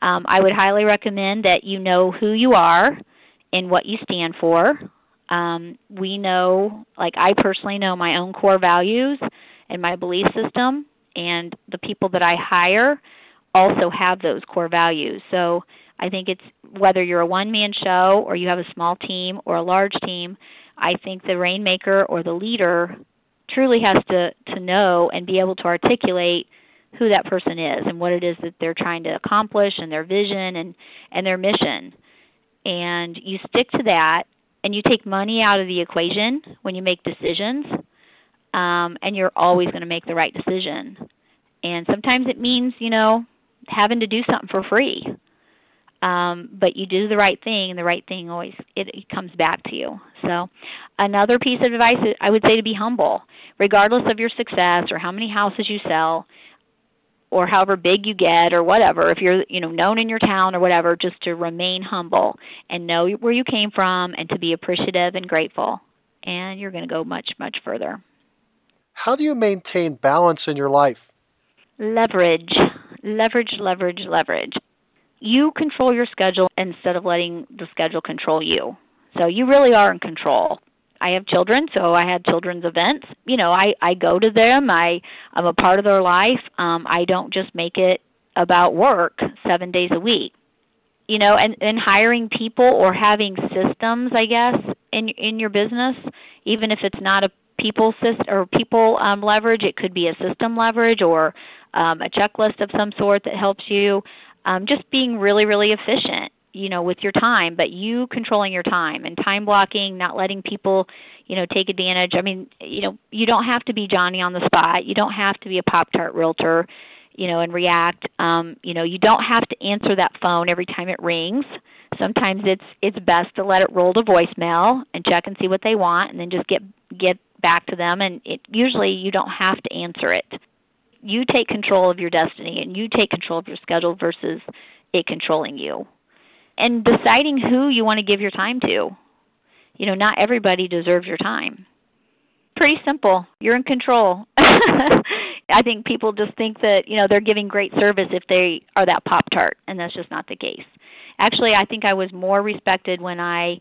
I would highly recommend that you know who you are and what you stand for. I personally know my own core values and my belief system, and the people that I hire also have those core values. So I think it's whether you're a one-man show or you have a small team or a large team, I think the rainmaker or the leader truly has to know and be able to articulate who that person is and what it is that they're trying to accomplish and their vision and their mission. And you stick to that, and you take money out of the equation when you make decisions, and you're always going to make the right decision. And sometimes it means, you know, having to do something for free. But you do the right thing, and the right thing always it comes back to you. So another piece of advice is, I would say, to be humble. Regardless of your success or how many houses you sell, or however big you get or whatever, if you're, you know, known in your town or whatever, just to remain humble and know where you came from and to be appreciative and grateful. And you're going to go much, much further. How do you maintain balance in your life? Leverage, leverage, leverage, leverage. You control your schedule instead of letting the schedule control you. So you really are in control. I have children, so I had children's events. You know, I go to them. I'm a part of their life. I don't just make it about work 7 days a week. You know, and hiring people or having systems, I guess, in your business, even if it's not a people system or people leverage, it could be a system leverage or a checklist of some sort that helps you. Just being really, really efficient, you know, with your time, but you controlling your time and time blocking, not letting people, you know, take advantage. I mean, you know, you don't have to be Johnny on the spot. You don't have to be a Pop-Tart realtor, you know, and react. You know, you don't have to answer that phone every time it rings. Sometimes it's best to let it roll to voicemail and check and see what they want and then just get back to them. And it usually you don't have to answer it. You take control of your destiny and you take control of your schedule versus it controlling you. And deciding who you want to give your time to. You know, not everybody deserves your time. Pretty simple. You're in control. I think people just think that, you know, they're giving great service if they are that Pop-Tart, and that's just not the case. Actually, I think I was more respected when I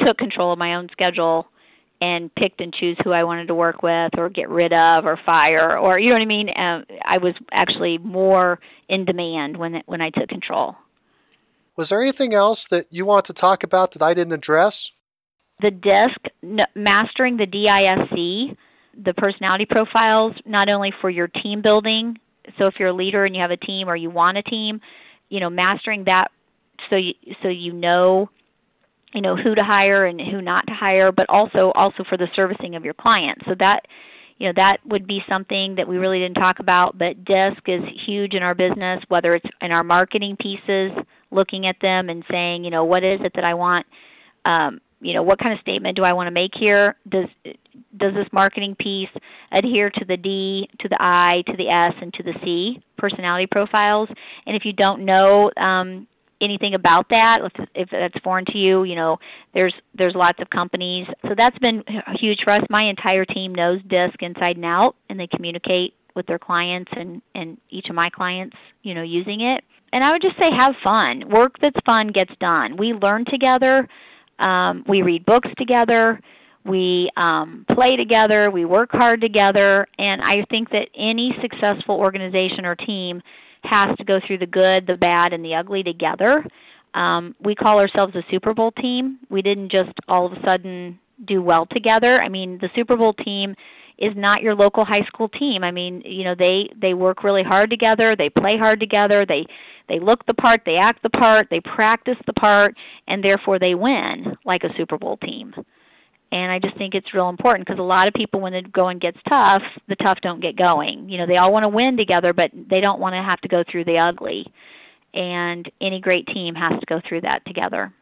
took control of my own schedule and picked and choose who I wanted to work with or get rid of or fire or, you know what I mean? I was actually more in demand when I took control. Was there anything else that you want to talk about that I didn't address? The DISC, mastering the DISC, the personality profiles, not only for your team building. So if you're a leader and you have a team or you want a team, you know, mastering that so you know who to hire and who not to hire, but also for the servicing of your clients. So that, you know, that would be something that we really didn't talk about, but DISC is huge in our business, whether it's in our marketing pieces, looking at them and saying, you know, what is it that I want? You know, what kind of statement do I want to make here? Does this marketing piece adhere to the D, to the I, to the S, and to the C personality profiles? And if you don't know anything about that, if that's foreign to you, you know, there's lots of companies. So that's been huge for us. My entire team knows DISC inside and out, and they communicate with their clients and each of my clients, you know, using it. And I would just say have fun. Work that's fun gets done. We learn together. We read books together. We play together. We work hard together. And I think that any successful organization or team has to go through the good, the bad, and the ugly together. We call ourselves a Super Bowl team. We didn't just all of a sudden do well together. I mean, the Super Bowl team is not your local high school team. I mean, you know, they work really hard together. They play hard together. They look the part. They act the part. They practice the part, and therefore they win like a Super Bowl team. And I just think it's real important because a lot of people, when the going gets tough, the tough don't get going. You know, they all want to win together, but they don't want to have to go through the ugly. And any great team has to go through that together.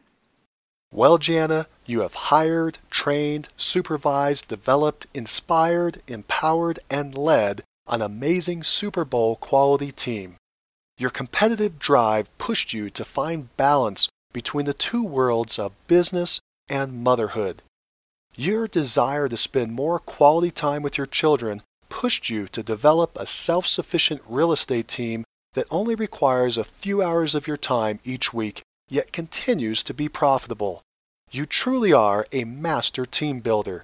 Well, Jana, you have hired, trained, supervised, developed, inspired, empowered, and led an amazing Super Bowl quality team. Your competitive drive pushed you to find balance between the two worlds of business and motherhood. Your desire to spend more quality time with your children pushed you to develop a self-sufficient real estate team that only requires a few hours of your time each week, yet continues to be profitable. You truly are a master team builder.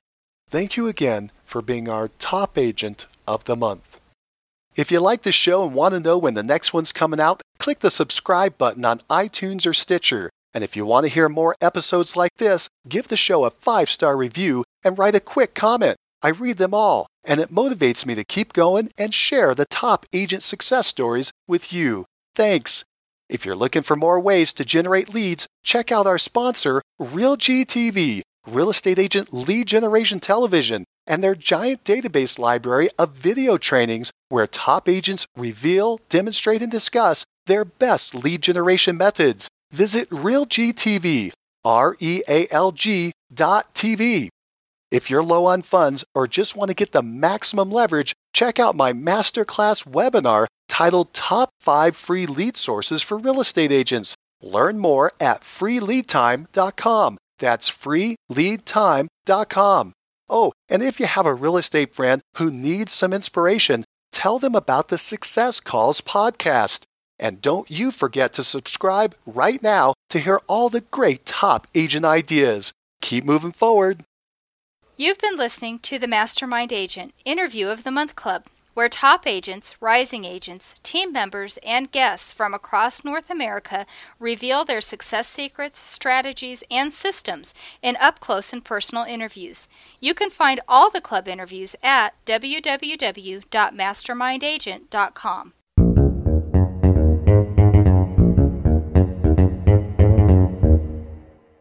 Thank you again for being our top agent of the month. If you like the show and want to know when the next one's coming out, click the subscribe button on iTunes or Stitcher. And if you want to hear more episodes like this, give the show a 5-star review and write a quick comment. I read them all, and it motivates me to keep going and share the top agent success stories with you. Thanks. If you're looking for more ways to generate leads, check out our sponsor, Real GTV, Real Estate Agent Lead Generation Television, and their giant database library of video trainings where top agents reveal, demonstrate, and discuss their best lead generation methods. Visit RealGTV, REALG.TV. If you're low on funds or just want to get the maximum leverage, check out my masterclass webinar titled Top 5 Free Lead Sources for Real Estate Agents. Learn more at freeleadtime.com. That's freeleadtime.com. Oh, and if you have a real estate friend who needs some inspiration, tell them about the Success Calls podcast. And don't you forget to subscribe right now to hear all the great top agent ideas. Keep moving forward. You've been listening to the Mastermind Agent Interview of the Month Club, where top agents, rising agents, team members, and guests from across North America reveal their success secrets, strategies, and systems in up-close and personal interviews. You can find all the club interviews at www.mastermindagent.com.